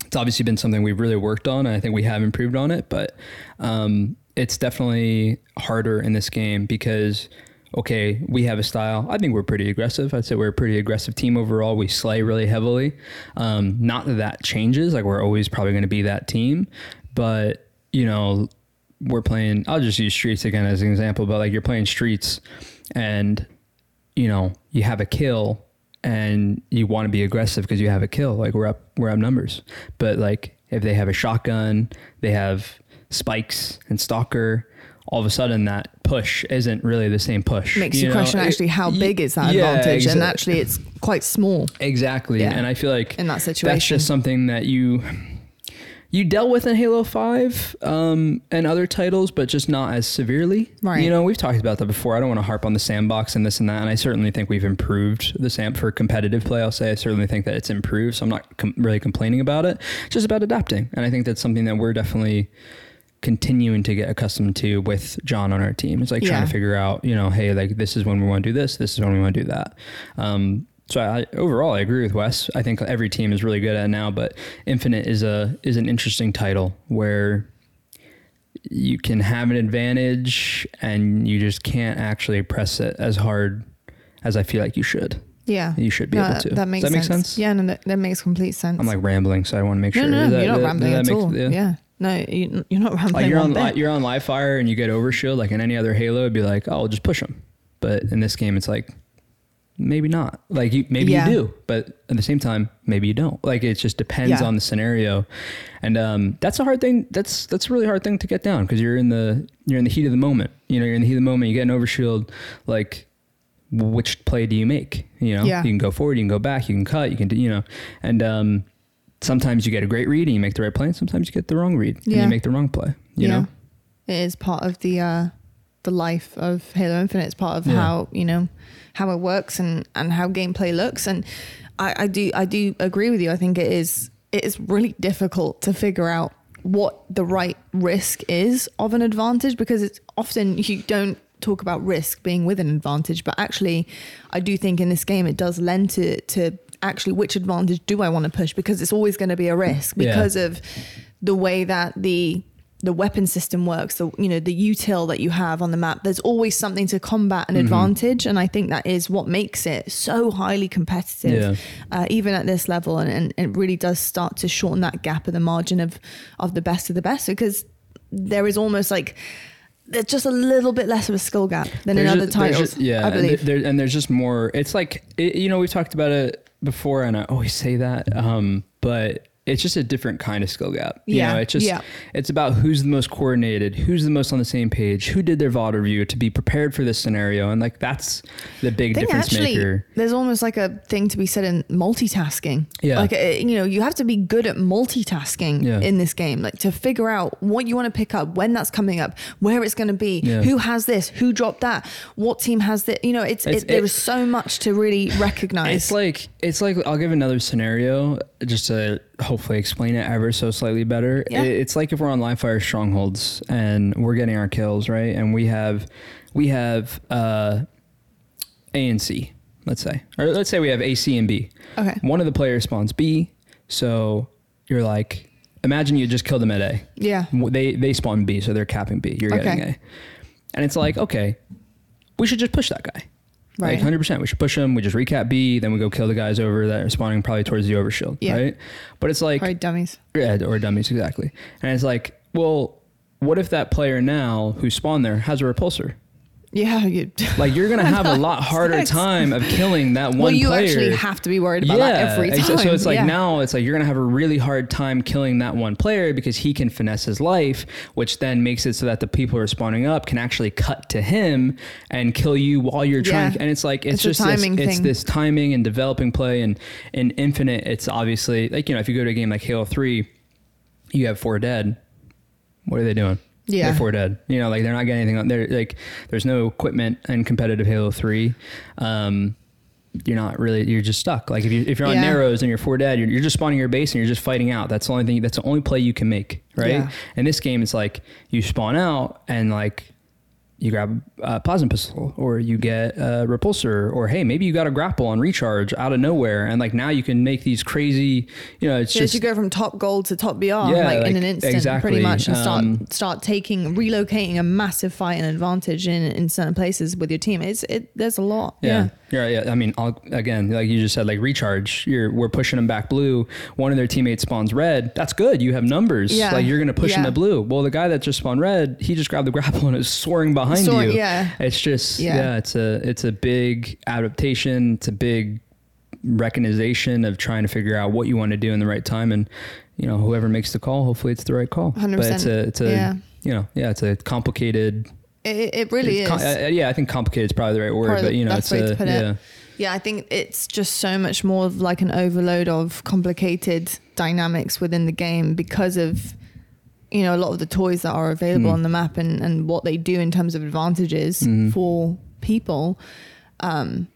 it's obviously been something we've really worked on, and I think we have improved on it, but um, it's definitely harder in this game because, okay, we have a style. I think we're pretty aggressive. I'd say we're a pretty aggressive team overall. We slay really heavily. Um, not that that changes. Like, we're always probably going to be that team, but, you know, we're playing, I'll just use Streets again as an example, but like you're playing Streets and, you know, you have a kill and you want to be aggressive because you have a kill. Like, we're up, we're up numbers, but like if they have a shotgun, they have spikes and stalker, all of a sudden that push isn't really the same push. Makes you, you know? question actually how it, big is that yeah, advantage? Exactly. And actually it's quite small. Exactly. Yeah. And I feel like in that situation, that's just something that you, you dealt with in Halo five um, and other titles, but just not as severely. Right. You know, we've talked about that before. I don't want to harp on the sandbox and this and that. And I certainly think we've improved the sand for competitive play. I'll say I certainly think that it's improved. So I'm not com- really complaining about it. It's just about adapting. And I think that's something that we're definitely continuing to get accustomed to with John on our team. It's like yeah. trying to figure out, you know, hey, like this is when we want to do this. This is when we want to do that. Um, So I, overall, I agree with Wes. I think every team is really good at it now, but Infinite is a is an interesting title where you can have an advantage and you just can't actually press it as hard as I feel like you should. Yeah. You should be no, able to. That makes Does that sense. make sense? Yeah, no, that, that makes complete sense. I'm like rambling, so I want to make no, sure. No, no, that, you're not that, rambling that at makes, all. Yeah. yeah. No, you, you're not rambling. Like you're, on, li- you're on Live Fire and you get overshield, like in any other Halo, it'd be like, oh, I'll just push them. But in this game, it's like, maybe not. Like you, maybe yeah. you do, but at the same time, maybe you don't. Like it just depends yeah. on the scenario, and um, that's a hard thing. That's that's a really hard thing to get down because you're in the you're in the heat of the moment. You know, you're in the heat of the moment. You get an overshield. Like, which play do you make? You know, yeah. you can go forward, you can go back, you can cut, you can do. You know, and um, sometimes you get a great read and you make the right play, and sometimes you get the wrong read yeah. and you make the wrong play. You yeah. know, it is part of the uh, the life of Halo Infinite. It's part of yeah. how you know. how it works and, and how gameplay looks. And I, I do I do agree with you. I think it is it is really difficult to figure out what the right risk is of an advantage, because it's often you don't talk about risk being with an advantage, but actually I do think in this game it does lend to to actually which advantage do I want to push, because it's always going to be a risk because yeah. of the way that the the weapon system works, the, you know, the util that you have on the map, there's always something to combat an mm-hmm. advantage. And I think that is what makes it so highly competitive, yeah. uh, even at this level. And, and it really does start to shorten that gap of the margin of, of the best of the best, because there is almost like, there's just a little bit less of a skill gap than there's in other just, titles, just, yeah, I believe. And, there, and there's just more, it's like, it, you know, we've talked about it before and I always say that, um, but it's just a different kind of skill gap. You yeah. know, it's just, yeah. it's about who's the most coordinated, who's the most on the same page, who did their V O D review to be prepared for this scenario. And like, that's the big difference actually, maker. There's almost like a thing to be said in multitasking. Yeah. Like, you know, you have to be good at multitasking yeah. in this game, like to figure out what you want to pick up, when that's coming up, where it's going to be, yeah. who has this, who dropped that, what team has this, you know, it's, it's it, there it, was so much to really recognize. It's like, it's like, I'll give another scenario just to hopefully explain it ever so slightly better. Yeah. It's like if we're on Live Fire strongholds and we're getting our kills, right? And we have, we have uh, A and C, let's say, or let's say we have A, C, and B. Okay. One of the players spawns B, so you're like, imagine you just killed them at A. Yeah. They they spawn B, so they're capping B. You're okay. getting A, and it's like, okay, we should just push that guy. Right. Like one hundred percent. We should push them. We just recap B, then we go kill the guys over that are spawning probably towards the overshield, yeah. right? But it's like... Or dummies. Yeah, or dummies, exactly. And it's like, well, what if that player now who spawned there has a repulsor? Yeah. You, like, you're going to have a lot harder next. time of killing that one player. Well, you player. actually have to be worried about yeah. that every time. So it's like yeah. now it's like you're going to have a really hard time killing that one player because he can finesse his life, which then makes it so that the people who are spawning up can actually cut to him and kill you while you're trying. Yeah. And it's like, it's, it's just this, it's this timing and developing play. And in Infinite, it's obviously like, you know, if you go to a game like Halo three, you have four dead. What are they doing? Yeah. They're four dead. You know, like they're not getting anything on there. Like there's no equipment in competitive Halo three. Um, you're not really, you're just stuck. Like if you, if you're on yeah. narrows and you're four dead, you're, you're just spawning your base and you're just fighting out. That's the only thing, that's the only play you can make. Right. Yeah. In this game, it's like you spawn out and like you grab a plasma pistol or you get a repulsor, or hey, maybe you got a grapple on recharge out of nowhere. And like now you can make these crazy, you know, it's so just you go from top gold to top B R yeah, like, like in an instant, exactly. pretty much, and start, um, start taking, relocating a massive fight and advantage in, in certain places with your team. It's, it, there's a lot. Yeah. yeah. Yeah, yeah. I mean, I'll, again, like you just said, like recharge. You're we're pushing them back blue. One of their teammates spawns red. That's good. You have numbers. Yeah. Like you're gonna push yeah. them to blue. Well, the guy that just spawned red, he just grabbed the grapple and is soaring behind Soar, you. Yeah. It's just yeah. yeah. It's a it's a big adaptation. It's a big recognition of trying to figure out what you want to do in the right time, and you know whoever makes the call, hopefully it's the right call. one hundred percent. But it's a it's a yeah. you know yeah it's a complicated. It, it really com- is. Uh, yeah, I think complicated is probably the right word, probably but you know, it's a, yeah. It. Yeah, I think it's just so much more of like an overload of complicated dynamics within the game because of, you know, a lot of the toys that are available mm. on the map and, and what they do in terms of advantages mm. for people. Um,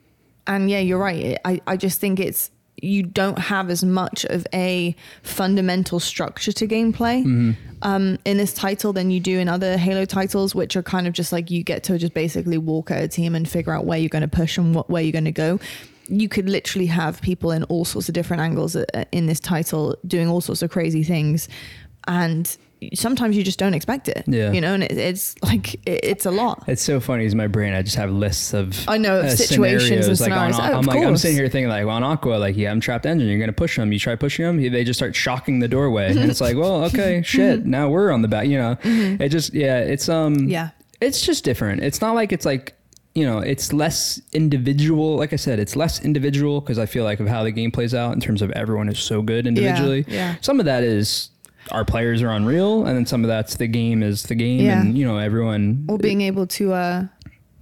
and yeah, you're right. I, I just think it's, you don't have as much of a fundamental structure to gameplay mm-hmm. um, in this title than you do in other Halo titles, which are kind of just like you get to just basically walk at a team and figure out where you're going to push and what, where you're going to go. You could literally have people in all sorts of different angles in this title doing all sorts of crazy things. And sometimes you just don't expect it, yeah. you know, and it, it's like, it, it's a lot. It's so funny is my brain. I just have lists of I know uh, situations and scenarios. Like on, oh, I'm like, course. I'm sitting here thinking like, well, on Aqua, like, yeah, I'm trapped engine. You're going to push them. You try pushing them. They just start shocking the doorway. And it's like, well, okay, shit. Now we're on the back, you know, it just, yeah, it's, um, yeah, it's just different. It's not like it's like, you know, it's less individual. Like I said, it's less individual because I feel like of how the game plays out in terms of everyone is so good individually. Yeah, yeah. Some of that is, our players are unreal, and then some of that's the game is the game, yeah. and you know everyone. Or being able to uh,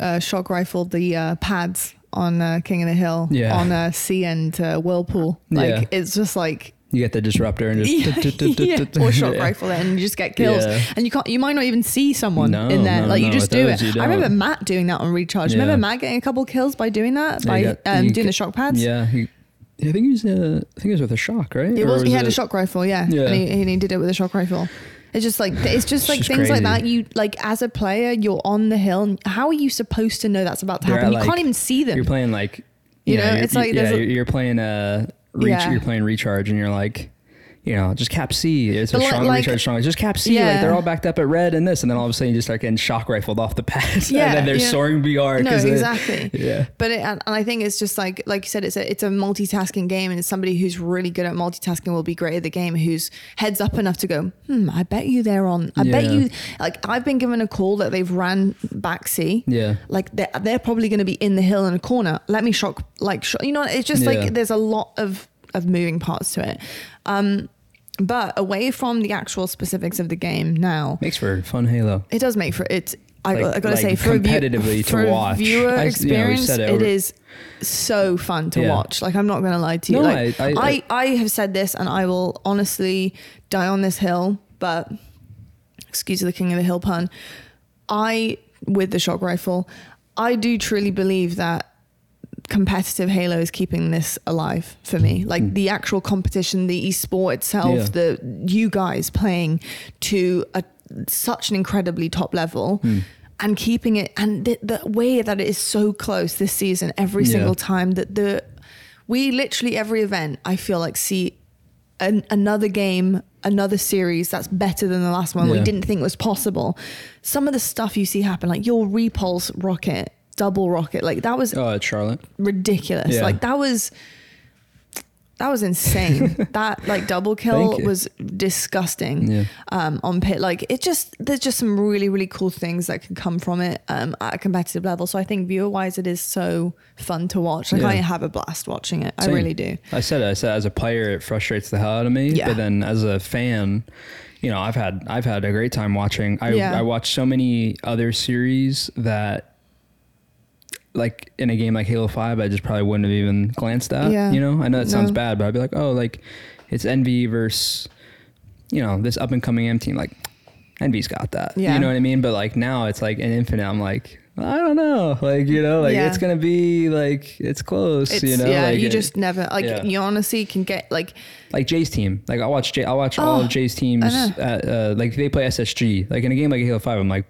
uh, shock rifle the uh, pads on uh, King of the Hill yeah. on uh, C and uh, Whirlpool, like yeah. it's just like you get the disruptor and just or shock rifle it and you just get kills, and you can't, you might not even see someone in there, like you just do it. I remember Matt doing that on Recharge. Remember Matt getting a couple kills by doing that by doing the shock pads. Yeah. I think he was, uh, I think it was with a shock, right? It was, was he had it? a shock rifle, yeah. yeah. And, he, and he did it with a shock rifle. It's just like, it's just it's like just things crazy. Like that. You like as a player, you're on the hill. And how are you supposed to know that's about to happen? At, like, you can't even see them. You're playing like, you, you know, know it's like, yeah, a, you're, you're playing a reach, yeah. you're playing recharge and you're like, you know, just cap C. It's a like, strong like, recharge, strong. Just cap C. Yeah. Like they're all backed up at red and this, and then all of a sudden you just start getting shock rifled off the pass, yeah, and then they're yeah. soaring B R. No, exactly. They, yeah. But it, and I think it's just like, like you said, it's a it's a multitasking game, and somebody who's really good at multitasking will be great at the game. Who's heads up enough to go, hmm, I bet you they're on. I yeah. bet you. Like I've been given a call that they've ran back C. Yeah. Like they're they're probably going to be in the hill in a corner. Let me shock. Like sh- you know, it's just yeah. like there's a lot of of moving parts to it. Um, but away from the actual specifics of the game now. Makes for a fun Halo. It does make for it. I, like, I gotta like say for competitively a view, to for watch. Viewer I, experience, you know, it, it is so fun to yeah. watch. Like I'm not gonna lie to you. No, like, I, I, I, I have said this and I will honestly die on this hill, but excuse the King of the Hill pun. I, with the shock rifle, I do truly believe that competitive Halo is keeping this alive for me, like mm. the actual competition, the esport itself, yeah. the you guys playing to a, such an incredibly top level mm. and keeping it, and the, the way that it is so close this season every yeah. single time that the we literally every event I feel like see an, another game, another series that's better than the last one yeah. we didn't think was possible. Some of the stuff you see happen, like your repulse rocket, double rocket, like that was uh, Charlotte ridiculous yeah. like that was that was insane. That like double kill was disgusting yeah. um on pit, like it just there's just some really really cool things that can come from it um at a competitive level. So I think viewer wise it is so fun to watch. Like yeah. I have a blast watching it. Same. I really do. I said I said as a player it frustrates the hell out of me yeah. but then as a fan, you know, I've had I've had a great time watching. I yeah. I watched so many other series that like in a game like Halo five, I just probably wouldn't have even glanced at, yeah. you know? I know that sounds no. bad, but I'd be like, oh, like it's Envy versus, you know, this up and coming M team, like Envy's got that, yeah. you know what I mean? But like now it's like in Infinite, I'm like, I don't know, like, you know, like yeah. it's gonna be like it's close, it's, you know. Yeah, like, you just it, never like yeah. you honestly can get like like Jay's team. Like I watch Jay, I watch oh, all of Jay's teams. At, uh, like they play S S G. Like in a game like Halo five, I'm like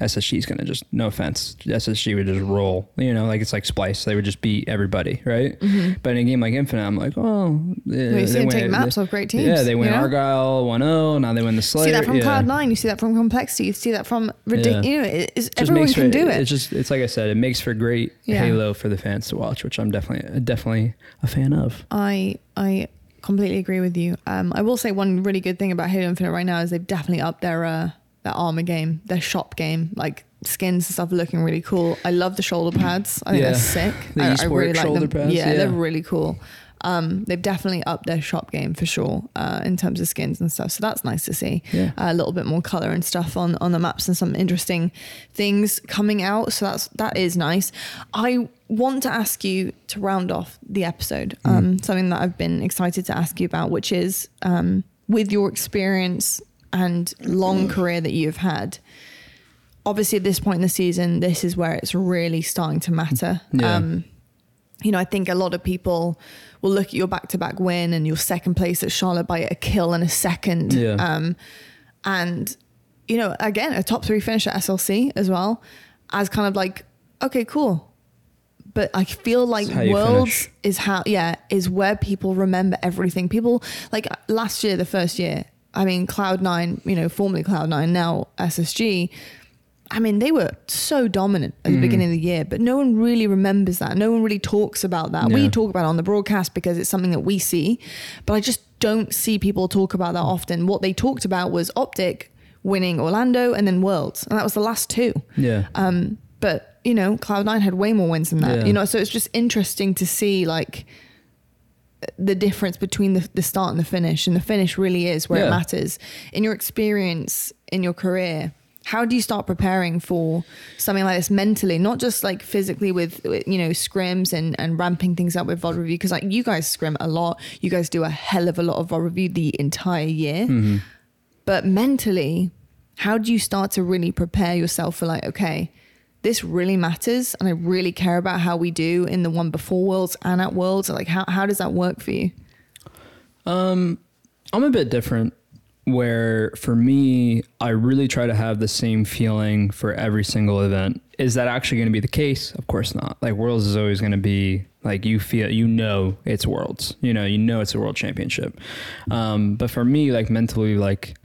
S S G is gonna just no offense, S S G would just roll. You know, like it's like Splice. They would just beat everybody, right? Mm-hmm. But in a game like Infinite, I'm like, oh, yeah, well, you see they win. Take maps they, of great teams. Yeah, they win you know? Argyle one oh. Now they win the Slayer. You see that from yeah. Cloud nine. You see that from Complexity. You see that from ridiculous. Yeah. You know, it, it's, everyone can for, do it. It's just it's like I said, it makes for great yeah. Halo for the fans to watch, which I'm definitely definitely a fan of. I I completely agree with you. Um, I will say one really good thing about Halo Infinite right now is they've definitely upped their. Uh, Their armor game, their shop game, like skins and stuff are looking really cool. I love the shoulder pads. I think yeah. they're sick. The I, I really like them. Pads, yeah, yeah, they're really cool. Um, they've definitely upped their shop game for sure uh, in terms of skins and stuff. So that's nice to see. Yeah. Uh, a little bit more color and stuff on, on the maps and some interesting things coming out. So that's that is nice. I want to ask you to round off the episode. Mm. Um, something that I've been excited to ask you about, which is um, with your experience and long career that you've had. Obviously at this point in the season, this is where it's really starting to matter. Yeah. Um, you know, I think a lot of people will look at your back-to-back win and your second place at Charlotte by a kill and a second. Yeah. Um, and, you know, again, a top three finish at S L C as well as kind of like, okay, cool. But I feel like Worlds is how, yeah, is where people remember everything. People like last year, the first year, I mean, Cloud nine, you know, formerly Cloud nine, now S S G. I mean, they were so dominant at the mm. beginning of the year, but no one really remembers that. No one really talks about that. Yeah. We talk about it on the broadcast because it's something that we see, but I just don't see people talk about that often. What they talked about was Optic winning Orlando and then Worlds, and that was the last two. Yeah. Um, but, you know, Cloud nine had way more wins than that, yeah. you know, so it's just interesting to see, like, the difference between the, the start and the finish, and the finish really is where yeah. it matters. In your experience, in your career, how do you start preparing for something like this mentally, not just like physically with, with you know, scrims and, and ramping things up with V O D review? Because like you guys scrim a lot, you guys do a hell of a lot of V O D review the entire year, mm-hmm. but mentally, how do you start to really prepare yourself for like, okay, this really matters and I really care about how we do in the one before Worlds and at Worlds. Like how, how does that work for you? Um, I'm a bit different where for me, I really try to have the same feeling for every single event. Is that actually going to be the case? Of course not. Like Worlds is always going to be like, you feel, you know, it's Worlds, you know, you know, it's a world championship. Um, but for me, like mentally, like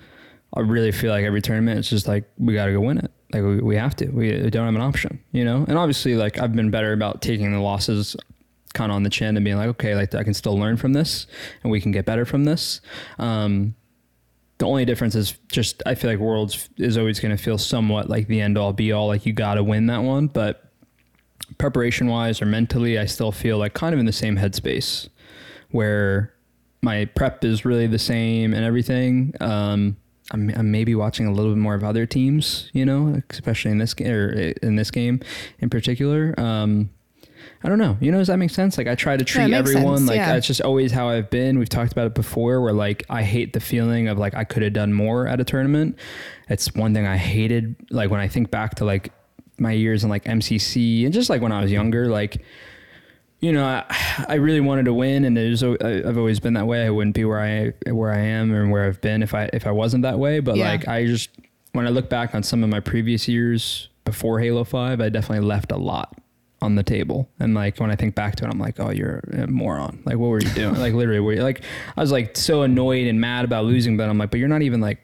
I really feel like every tournament, it's just like, we got to go win it. Like we, we have to, we don't have an option, you know? And obviously like I've been better about taking the losses kind of on the chin and being like, okay, like I can still learn from this and we can get better from this. Um, the only difference is just, I feel like Worlds is always going to feel somewhat like the end all be all, like you got to win that one. But preparation wise or mentally, I still feel like kind of in the same headspace where my prep is really the same and everything. Um, I'm, I'm maybe watching a little bit more of other teams, you know, especially in this game or in this game in particular. Um, I don't know, you know, does that make sense? Like I try to treat yeah, everyone sense. like yeah. that's just always how I've been. We've talked about it before where like, I hate the feeling of like, I could have done more at a tournament. It's one thing I hated. Like when I think back to like my years in like M C C and just like when I was younger, like, you know, I, I really wanted to win, and there's I've always been that way. I wouldn't be where I where I am or where I've been if I if I wasn't that way. But yeah. like I just when I look back on some of my previous years before Halo five, I definitely left a lot on the table. And like when I think back to it, I'm like, oh, you're a moron. Like, what were you doing? like literally, were you, like I was like so annoyed and mad about losing, but I'm like, but you're not even like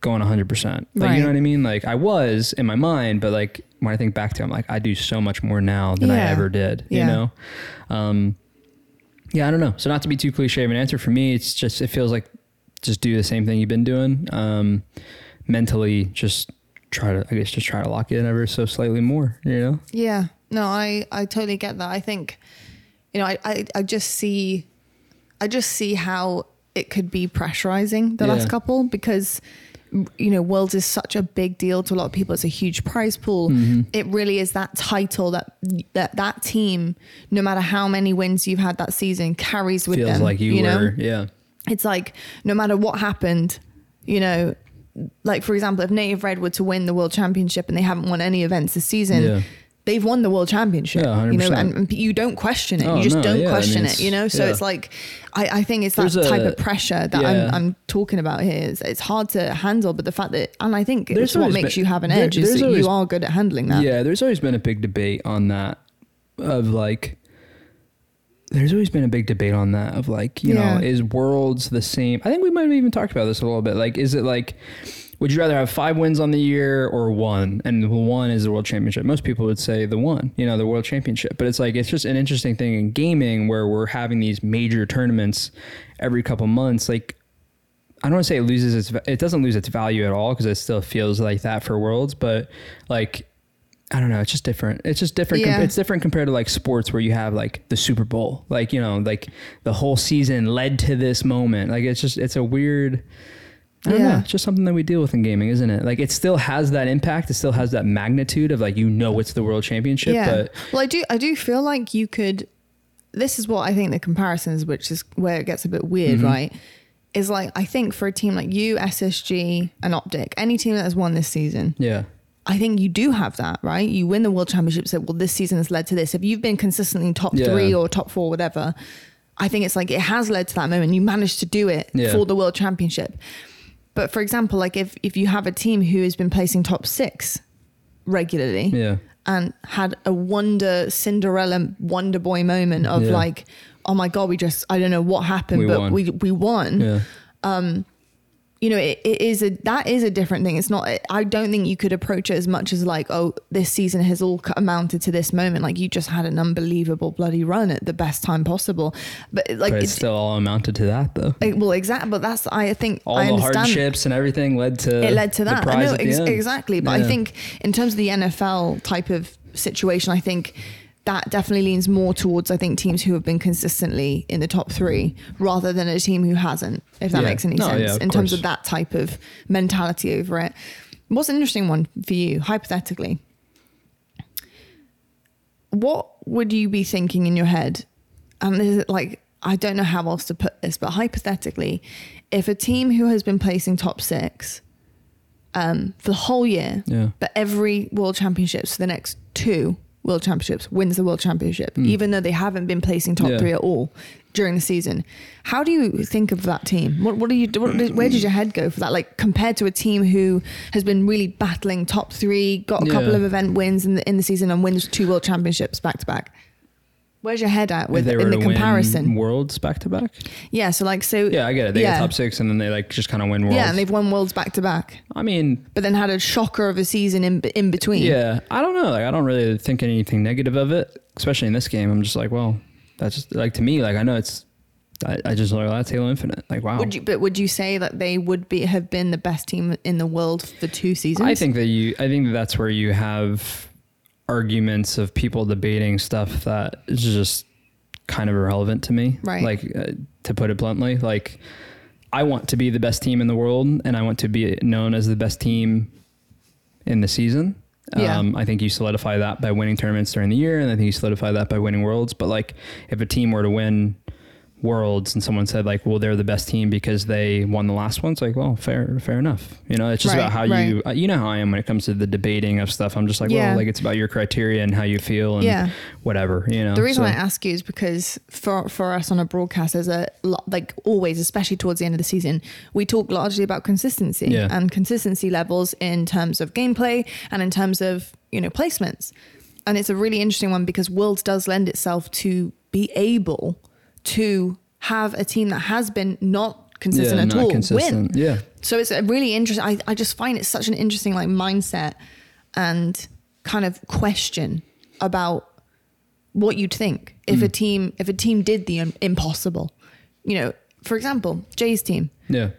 going one hundred percent. Like right. you know what I mean? Like I was in my mind, but like. When I think back to it, I'm like, I do so much more now than yeah. I ever did, yeah. you know? Um, yeah, I don't know. So not to be too cliche of an answer for me, it's just, it feels like just do the same thing you've been doing. Um, mentally just try to, I guess, just try to lock it in ever so slightly more, you know? Yeah, no, I, I totally get that. I think, you know, I, I, I just see, I just see how it could be pressurizing the yeah. last couple because you know, Worlds is such a big deal to a lot of people. It's a huge prize pool. Mm-hmm. It really is that title that, that, that team, no matter how many wins you've had that season carries with Feels them. Feels like you, you were, know? yeah. It's like, no matter what happened, you know, like, for example, if Native Red were to win the World Championship and they haven't won any events this season, yeah. they've won the World Championship, yeah, you know, and, and you don't question it. Oh, you just no, don't yeah, question I mean, it, you know? So yeah. it's like, I, I think it's that there's type a, of pressure that yeah. I'm, I'm talking about here. It's, it's hard to handle, but the fact that, and I think there's it's what makes been, you have an edge there, is that always, you are good at handling that. Yeah. There's always been a big debate on that of like, there's always been a big debate on that of like, you yeah. know, is Worlds the same? I think we might've even talked about this a little bit. Like, is it like, would you rather have five wins on the year or one? And one is the World Championship. Most people would say the one, you know, the World Championship. But it's like, it's just an interesting thing in gaming where we're having these major tournaments every couple months. Like, I don't want to say it loses its, it doesn't lose its value at all, because it still feels like that for Worlds. But like, I don't know. It's just different. It's just different. Yeah. Com- it's different compared to like sports where you have like the Super Bowl, like, you know, like the whole season led to this moment. Like, it's just, it's a weird... I don't yeah. know. It's just something that we deal with in gaming, isn't it? Like, it still has that impact. It still has that magnitude of like, you know, it's the World Championship. Yeah. But well, I do, I do feel like you could, this is what I think the comparisons, which is where it gets a bit weird, mm-hmm. right? Is like, I think for a team like you, S S G and Optic, any team that has won this season. Yeah. I think you do have that, right? You win the World Championship. So, well, this season has led to this. If you've been consistently top yeah. three or top four, whatever, I think it's like, it has led to that moment. You managed to do it yeah. for the World Championship. But for example, like if, if you have a team who has been placing top six regularly yeah. and had a wonder Cinderella wonder boy moment of yeah. like, oh my God, we just, I don't know what happened, we but won. we, we won. Yeah. Um, you know, it, it is a, that is a different thing. It's not, I don't think you could approach it as much as like, oh, this season has all amounted to this moment. Like you just had an unbelievable bloody run at the best time possible. But like, but it's it, still all amounted to that though. It, well, exactly. But that's, I think all I the hardships and everything led to, it led to that. The prize I know, at the ex- end. Exactly. But yeah. I think in terms of the N F L type of situation, I think that definitely leans more towards, I think, teams who have been consistently in the top three rather than a team who hasn't, if that yeah. makes any no, sense, yeah, in course. Terms of that type of mentality over it. What's an interesting one for you, hypothetically? What would you be thinking in your head? And is it like, I don't know how else to put this, but hypothetically, if a team who has been placing top six um, for the whole year, yeah. but every World Championships for the next two World Championships wins the World Championship, mm. even though they haven't been placing top yeah. three at all during the season. How do you think of that team? What, what do you? What, where did your head go for that? Like compared to a team who has been really battling top three, got a yeah. couple of event wins in the in the season, and wins two World Championships back to back. Where's your head at with in the comparison? Worlds back to back. Yeah. So like so. Yeah, I get it. They yeah. get top six, and then they like just kind of win Worlds. Yeah, and they've won Worlds back to back. I mean, but then had a shocker of a season in in between. Yeah, I don't know. Like I don't really think anything negative of it, especially in this game. I'm just like, well, that's just like to me. Like I know it's. I, I just learned that's Halo Infinite. Like wow. Would you, but would you say that they would be have been the best team in the world for two seasons? I think that you. I think that that's where you have arguments of people debating stuff that is just kind of irrelevant to me. Right. Like uh, to put it bluntly, like I want to be the best team in the world and I want to be known as the best team in the season. Yeah. Um, I think you solidify that by winning tournaments during the year. And I think you solidify that by winning Worlds. But like if a team were to win Worlds and someone said like, well, they're the best team because they won the last one. It's like, well, fair, fair enough. You know, it's just right, about how right. you, uh, you know how I am when it comes to the debating of stuff. I'm just like, yeah. well, like it's about your criteria and how you feel and yeah. whatever, you know? The reason so. I ask you is because for, for us on a broadcast there's a lot, like always, especially towards the end of the season, we talk largely about consistency yeah. and consistency levels in terms of gameplay and in terms of, you know, placements. And it's a really interesting one because Worlds does lend itself to be able to have a team that has been not consistent yeah, at not all consistent. win. Yeah. So it's a really interesting. I, I just find it such an interesting like mindset and kind of question about what you'd think if mm. a team, if a team did the impossible, you know, for example, Jay's team, yeah,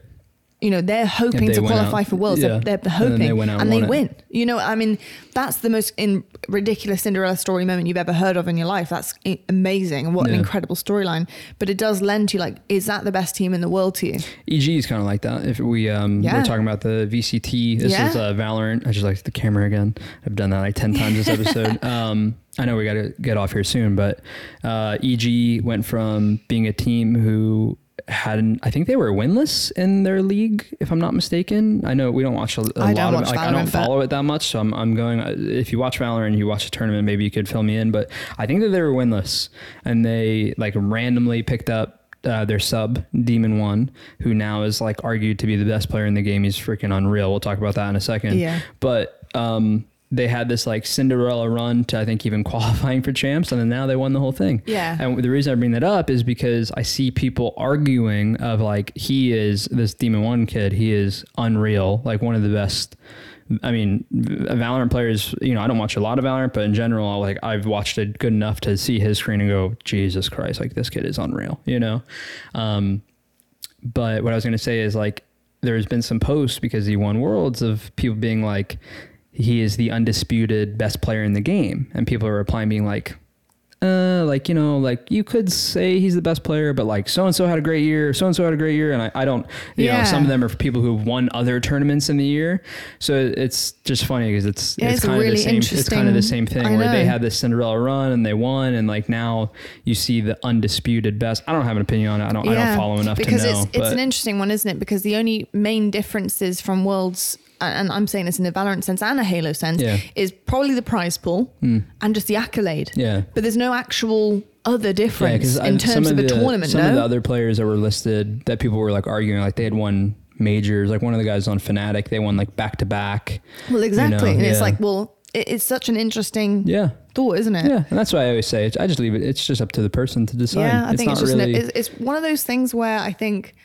you know, they're hoping they to qualify out. for Worlds. Yeah. They're, they're hoping and they, win, and they win, you know, I mean, that's the most in ridiculous Cinderella story moment you've ever heard of in your life. That's amazing. And what yeah. an incredible storyline, but it does lend to like, is that the best team in the world to you? E G is kind of like that. If we, um, yeah. we're talking about the V C T, this yeah. is uh, Valorant. I just like the camera again. I've done that like ten times this episode. um, I know we got to get off here soon, but, uh, E G went from being a team who hadn't, I think they were winless in their league, if I'm not mistaken. I know we don't watch a, a I lot don't of watch it. Like, I don't follow it that much. So I'm, I'm going, if you watch Valorant and you watch a tournament, maybe you could fill me in, but I think that they were winless and they like randomly picked up Uh, their sub, Demon One, who now is like argued to be the best player in the game. He's freaking unreal. We'll talk about that in a second. Yeah. But um, they had this like Cinderella run to, I think, even qualifying for champs, and then now they won the whole thing. Yeah. And the reason I bring that up is because I see people arguing of like, he is, this Demon One kid, he is unreal, like one of the best. I mean, Valorant players, you know, I don't watch a lot of Valorant, but in general, like I've watched it good enough to see his screen and go, Jesus Christ, like this kid is unreal, you know? Um, but what I was going to say is like, there's been some posts because he won Worlds of people being like, he is the undisputed best player in the game. And people are replying being like, uh, like, you know, like you could say he's the best player, but like so-and-so had a great year, so-and-so had a great year. And I, I don't, you yeah. know, some of them are for people who've won other tournaments in the year. So it's just funny because it's, yeah, it's, it's kind really of the same, it's kind of the same thing I where know. They had this Cinderella run and they won. And like, now you see the undisputed best. I don't have an opinion on it. I don't, yeah. I don't follow enough because to know. It's, it's an interesting one, isn't it? Because the only main differences from Worlds, and I'm saying this in a Valorant sense and a Halo sense, yeah. is probably the prize pool mm. and just the accolade. Yeah. But there's no actual other difference yeah, in terms of, of the, the tournament. Some no? of the other players that were listed that people were like arguing, like they had won majors, like one of the guys on Fnatic, they won like back to back. Well, exactly. You know? And yeah. it's like, well, it, it's such an interesting yeah. thought, isn't it? Yeah. And that's why I always say, I just leave it. It's just up to the person to decide. Yeah, I it's think not it's just, really, an, it's, it's one of those things where I think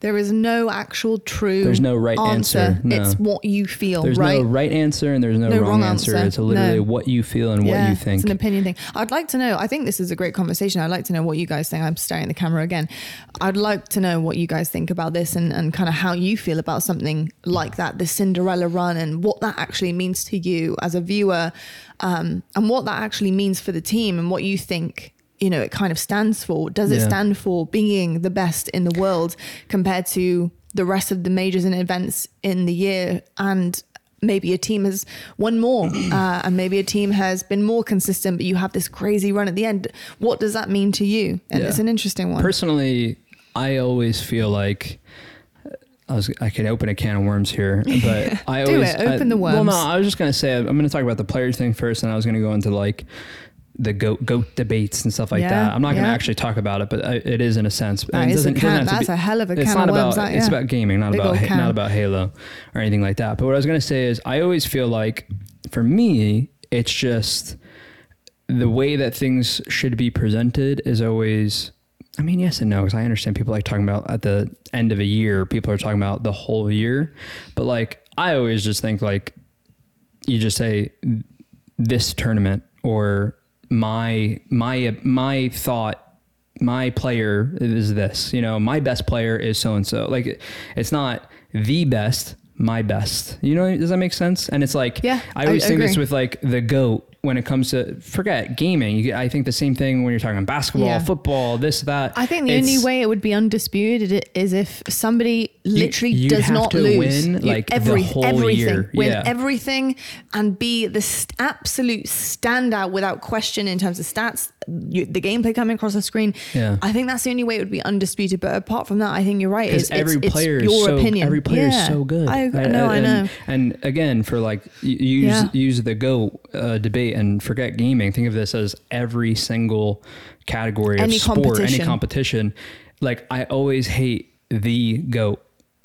there is no actual true There's no right answer. answer. No. It's what you feel, there's right? There's no right answer and there's no, no wrong, wrong answer. answer. It's literally no. what you feel and yeah, what you think. It's an opinion thing. I'd like to know, I think this is a great conversation. I'd like to know what you guys think. I'm staring at the camera again. I'd like to know what you guys think about this and, and kind of how you feel about something like that, the Cinderella run, and what that actually means to you as a viewer, um, and what that actually means for the team and what you think, you know, it kind of stands for. Does it yeah. stand for being the best in the world compared to the rest of the majors and events in the year? And maybe a team has won more uh, and maybe a team has been more consistent, but you have this crazy run at the end. What does that mean to you? And yeah. it's an interesting one. Personally, I always feel like I was, I could open a can of worms here, but yeah. I always do it. Open I, the worms. Well, no, I was just going to say, I'm going to talk about the player thing first. And I was going to go into like, the GOAT, GOAT debates and stuff like yeah, that. I'm not yeah. going to actually talk about it, but I, it is in a sense. That is a can, that's be, a hell of a can of worms. About, that, yeah. It's about gaming, not about, ha- not about Halo or anything like that. But what I was going to say is I always feel like, for me, it's just the way that things should be presented is always... I mean, yes and no, because I understand people like talking about at the end of a year, people are talking about the whole year. But like, I always just think like, you just say this tournament or... my my my thought my player is this, you know, my best player is so and so. Like, it's not the best, my best, you know, does that make sense? And it's like, yeah, I always I, think I this with like the GOAT when it comes to forget gaming. You, I think the same thing when you're talking basketball, yeah. football, this, that. I think the it's, only way it would be undisputed is if somebody literally you, does not to lose win, like every, the whole everything, year. Win yeah. everything and be the st- absolute standout without question in terms of stats, you, the gameplay coming across the screen. Yeah. I think that's the only way it would be undisputed. But apart from that, I think you're right. It's, every it's, player it's your so, opinion. Every player yeah. is so good. I know, I, I know. And, and again, for like, use yeah. use the GOAT uh, debate and forget gaming. Think of this as every single category any of sport, competition. any competition. Like, I always hate the GOAT.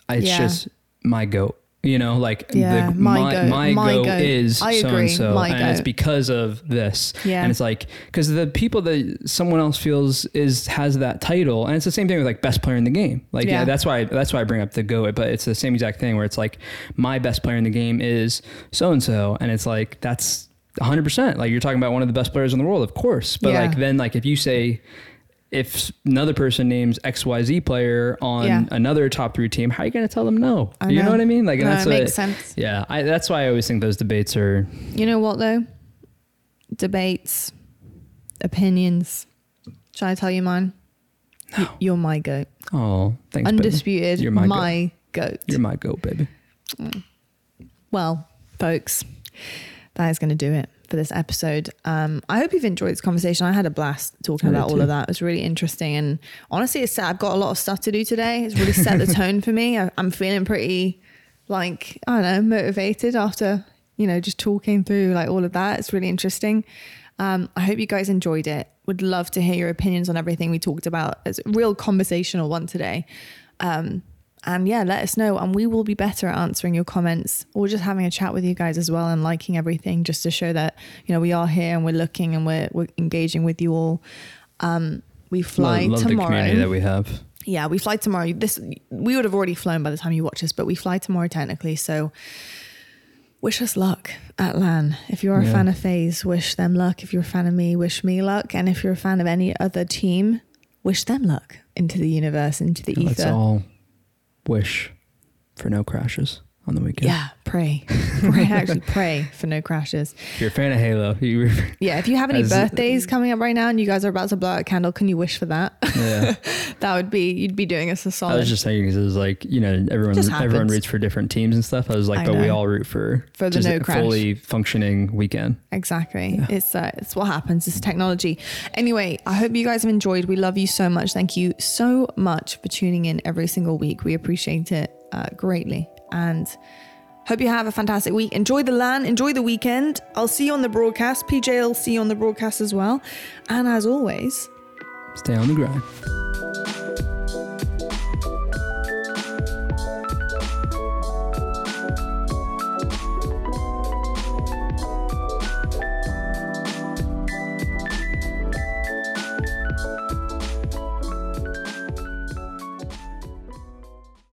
It's yeah. just my GOAT, you know, like yeah, the, my, my, goat, my, my goat, goat is so-and-so and goat. It's because of this. Yeah. And it's like, cause the people that someone else feels is, has that title. And it's the same thing with like best player in the game. Like, yeah, yeah that's why, that's why I bring up the GOAT, but it's the same exact thing where it's like my best player in the game is so-and-so. And it's like, that's a hundred percent. Like you're talking about one of the best players in the world, of course. But yeah. like, then like if you say, if another person names X Y Z player on yeah. another top three team, how are you going to tell them no? I know. You know what I mean? Like, and no, that's it makes it, sense. Yeah. I, that's why I always think those debates are, you know what though? Debates, opinions. Should I tell you mine? No. Y- you're my GOAT. Oh, thanks. Undisputed. Baby. You're my, my goat. goat. You're my GOAT, baby. Well, folks, that is going to do it for this episode. Um, I hope you've enjoyed this conversation. I had a blast talking I about all too. of that. It was really interesting. And honestly, it's sad. I've got a lot of stuff to do today. It's really set the tone for me. I, I'm feeling pretty, like, I don't know, motivated after, you know, just talking through like all of that. It's really interesting. Um, I hope you guys enjoyed it. Would love to hear your opinions on everything we talked about. It's a real conversational one today. Um, and yeah, let us know. And we will be better at answering your comments or just having a chat with you guys as well and liking everything just to show that, you know, we are here and we're looking and we're, we're engaging with you all. Um, we fly love, love tomorrow. The community that we have. Yeah, we fly tomorrow. This, we would have already flown by the time you watch us, but we fly tomorrow technically. So wish us luck at LAN. If you're a yeah. fan of FaZe, wish them luck. If you're a fan of me, wish me luck. And if you're a fan of any other team, wish them luck into the universe, into the ether. Let's all wish for no crashes on the weekend. Yeah, pray. Pray actually pray for no crashes. If you're a fan of Halo, you yeah, if you have any birthdays coming up right now and you guys are about to blow out a candle, can you wish for that? Yeah. That would be, you'd be doing us a solid. I was just saying because it was like, you know, everyone everyone roots for different teams and stuff. I was like, I but know. we all root for, for the no a crash. fully functioning weekend. Exactly. Yeah. It's uh, it's what happens. It's technology. Anyway, I hope you guys have enjoyed. We love you so much. Thank you so much for tuning in every single week. We appreciate it uh, greatly. And hope you have a fantastic week. Enjoy the LAN, enjoy the weekend. I'll see you on the broadcast. P J will see you on the broadcast as well. And as always, stay on the grind.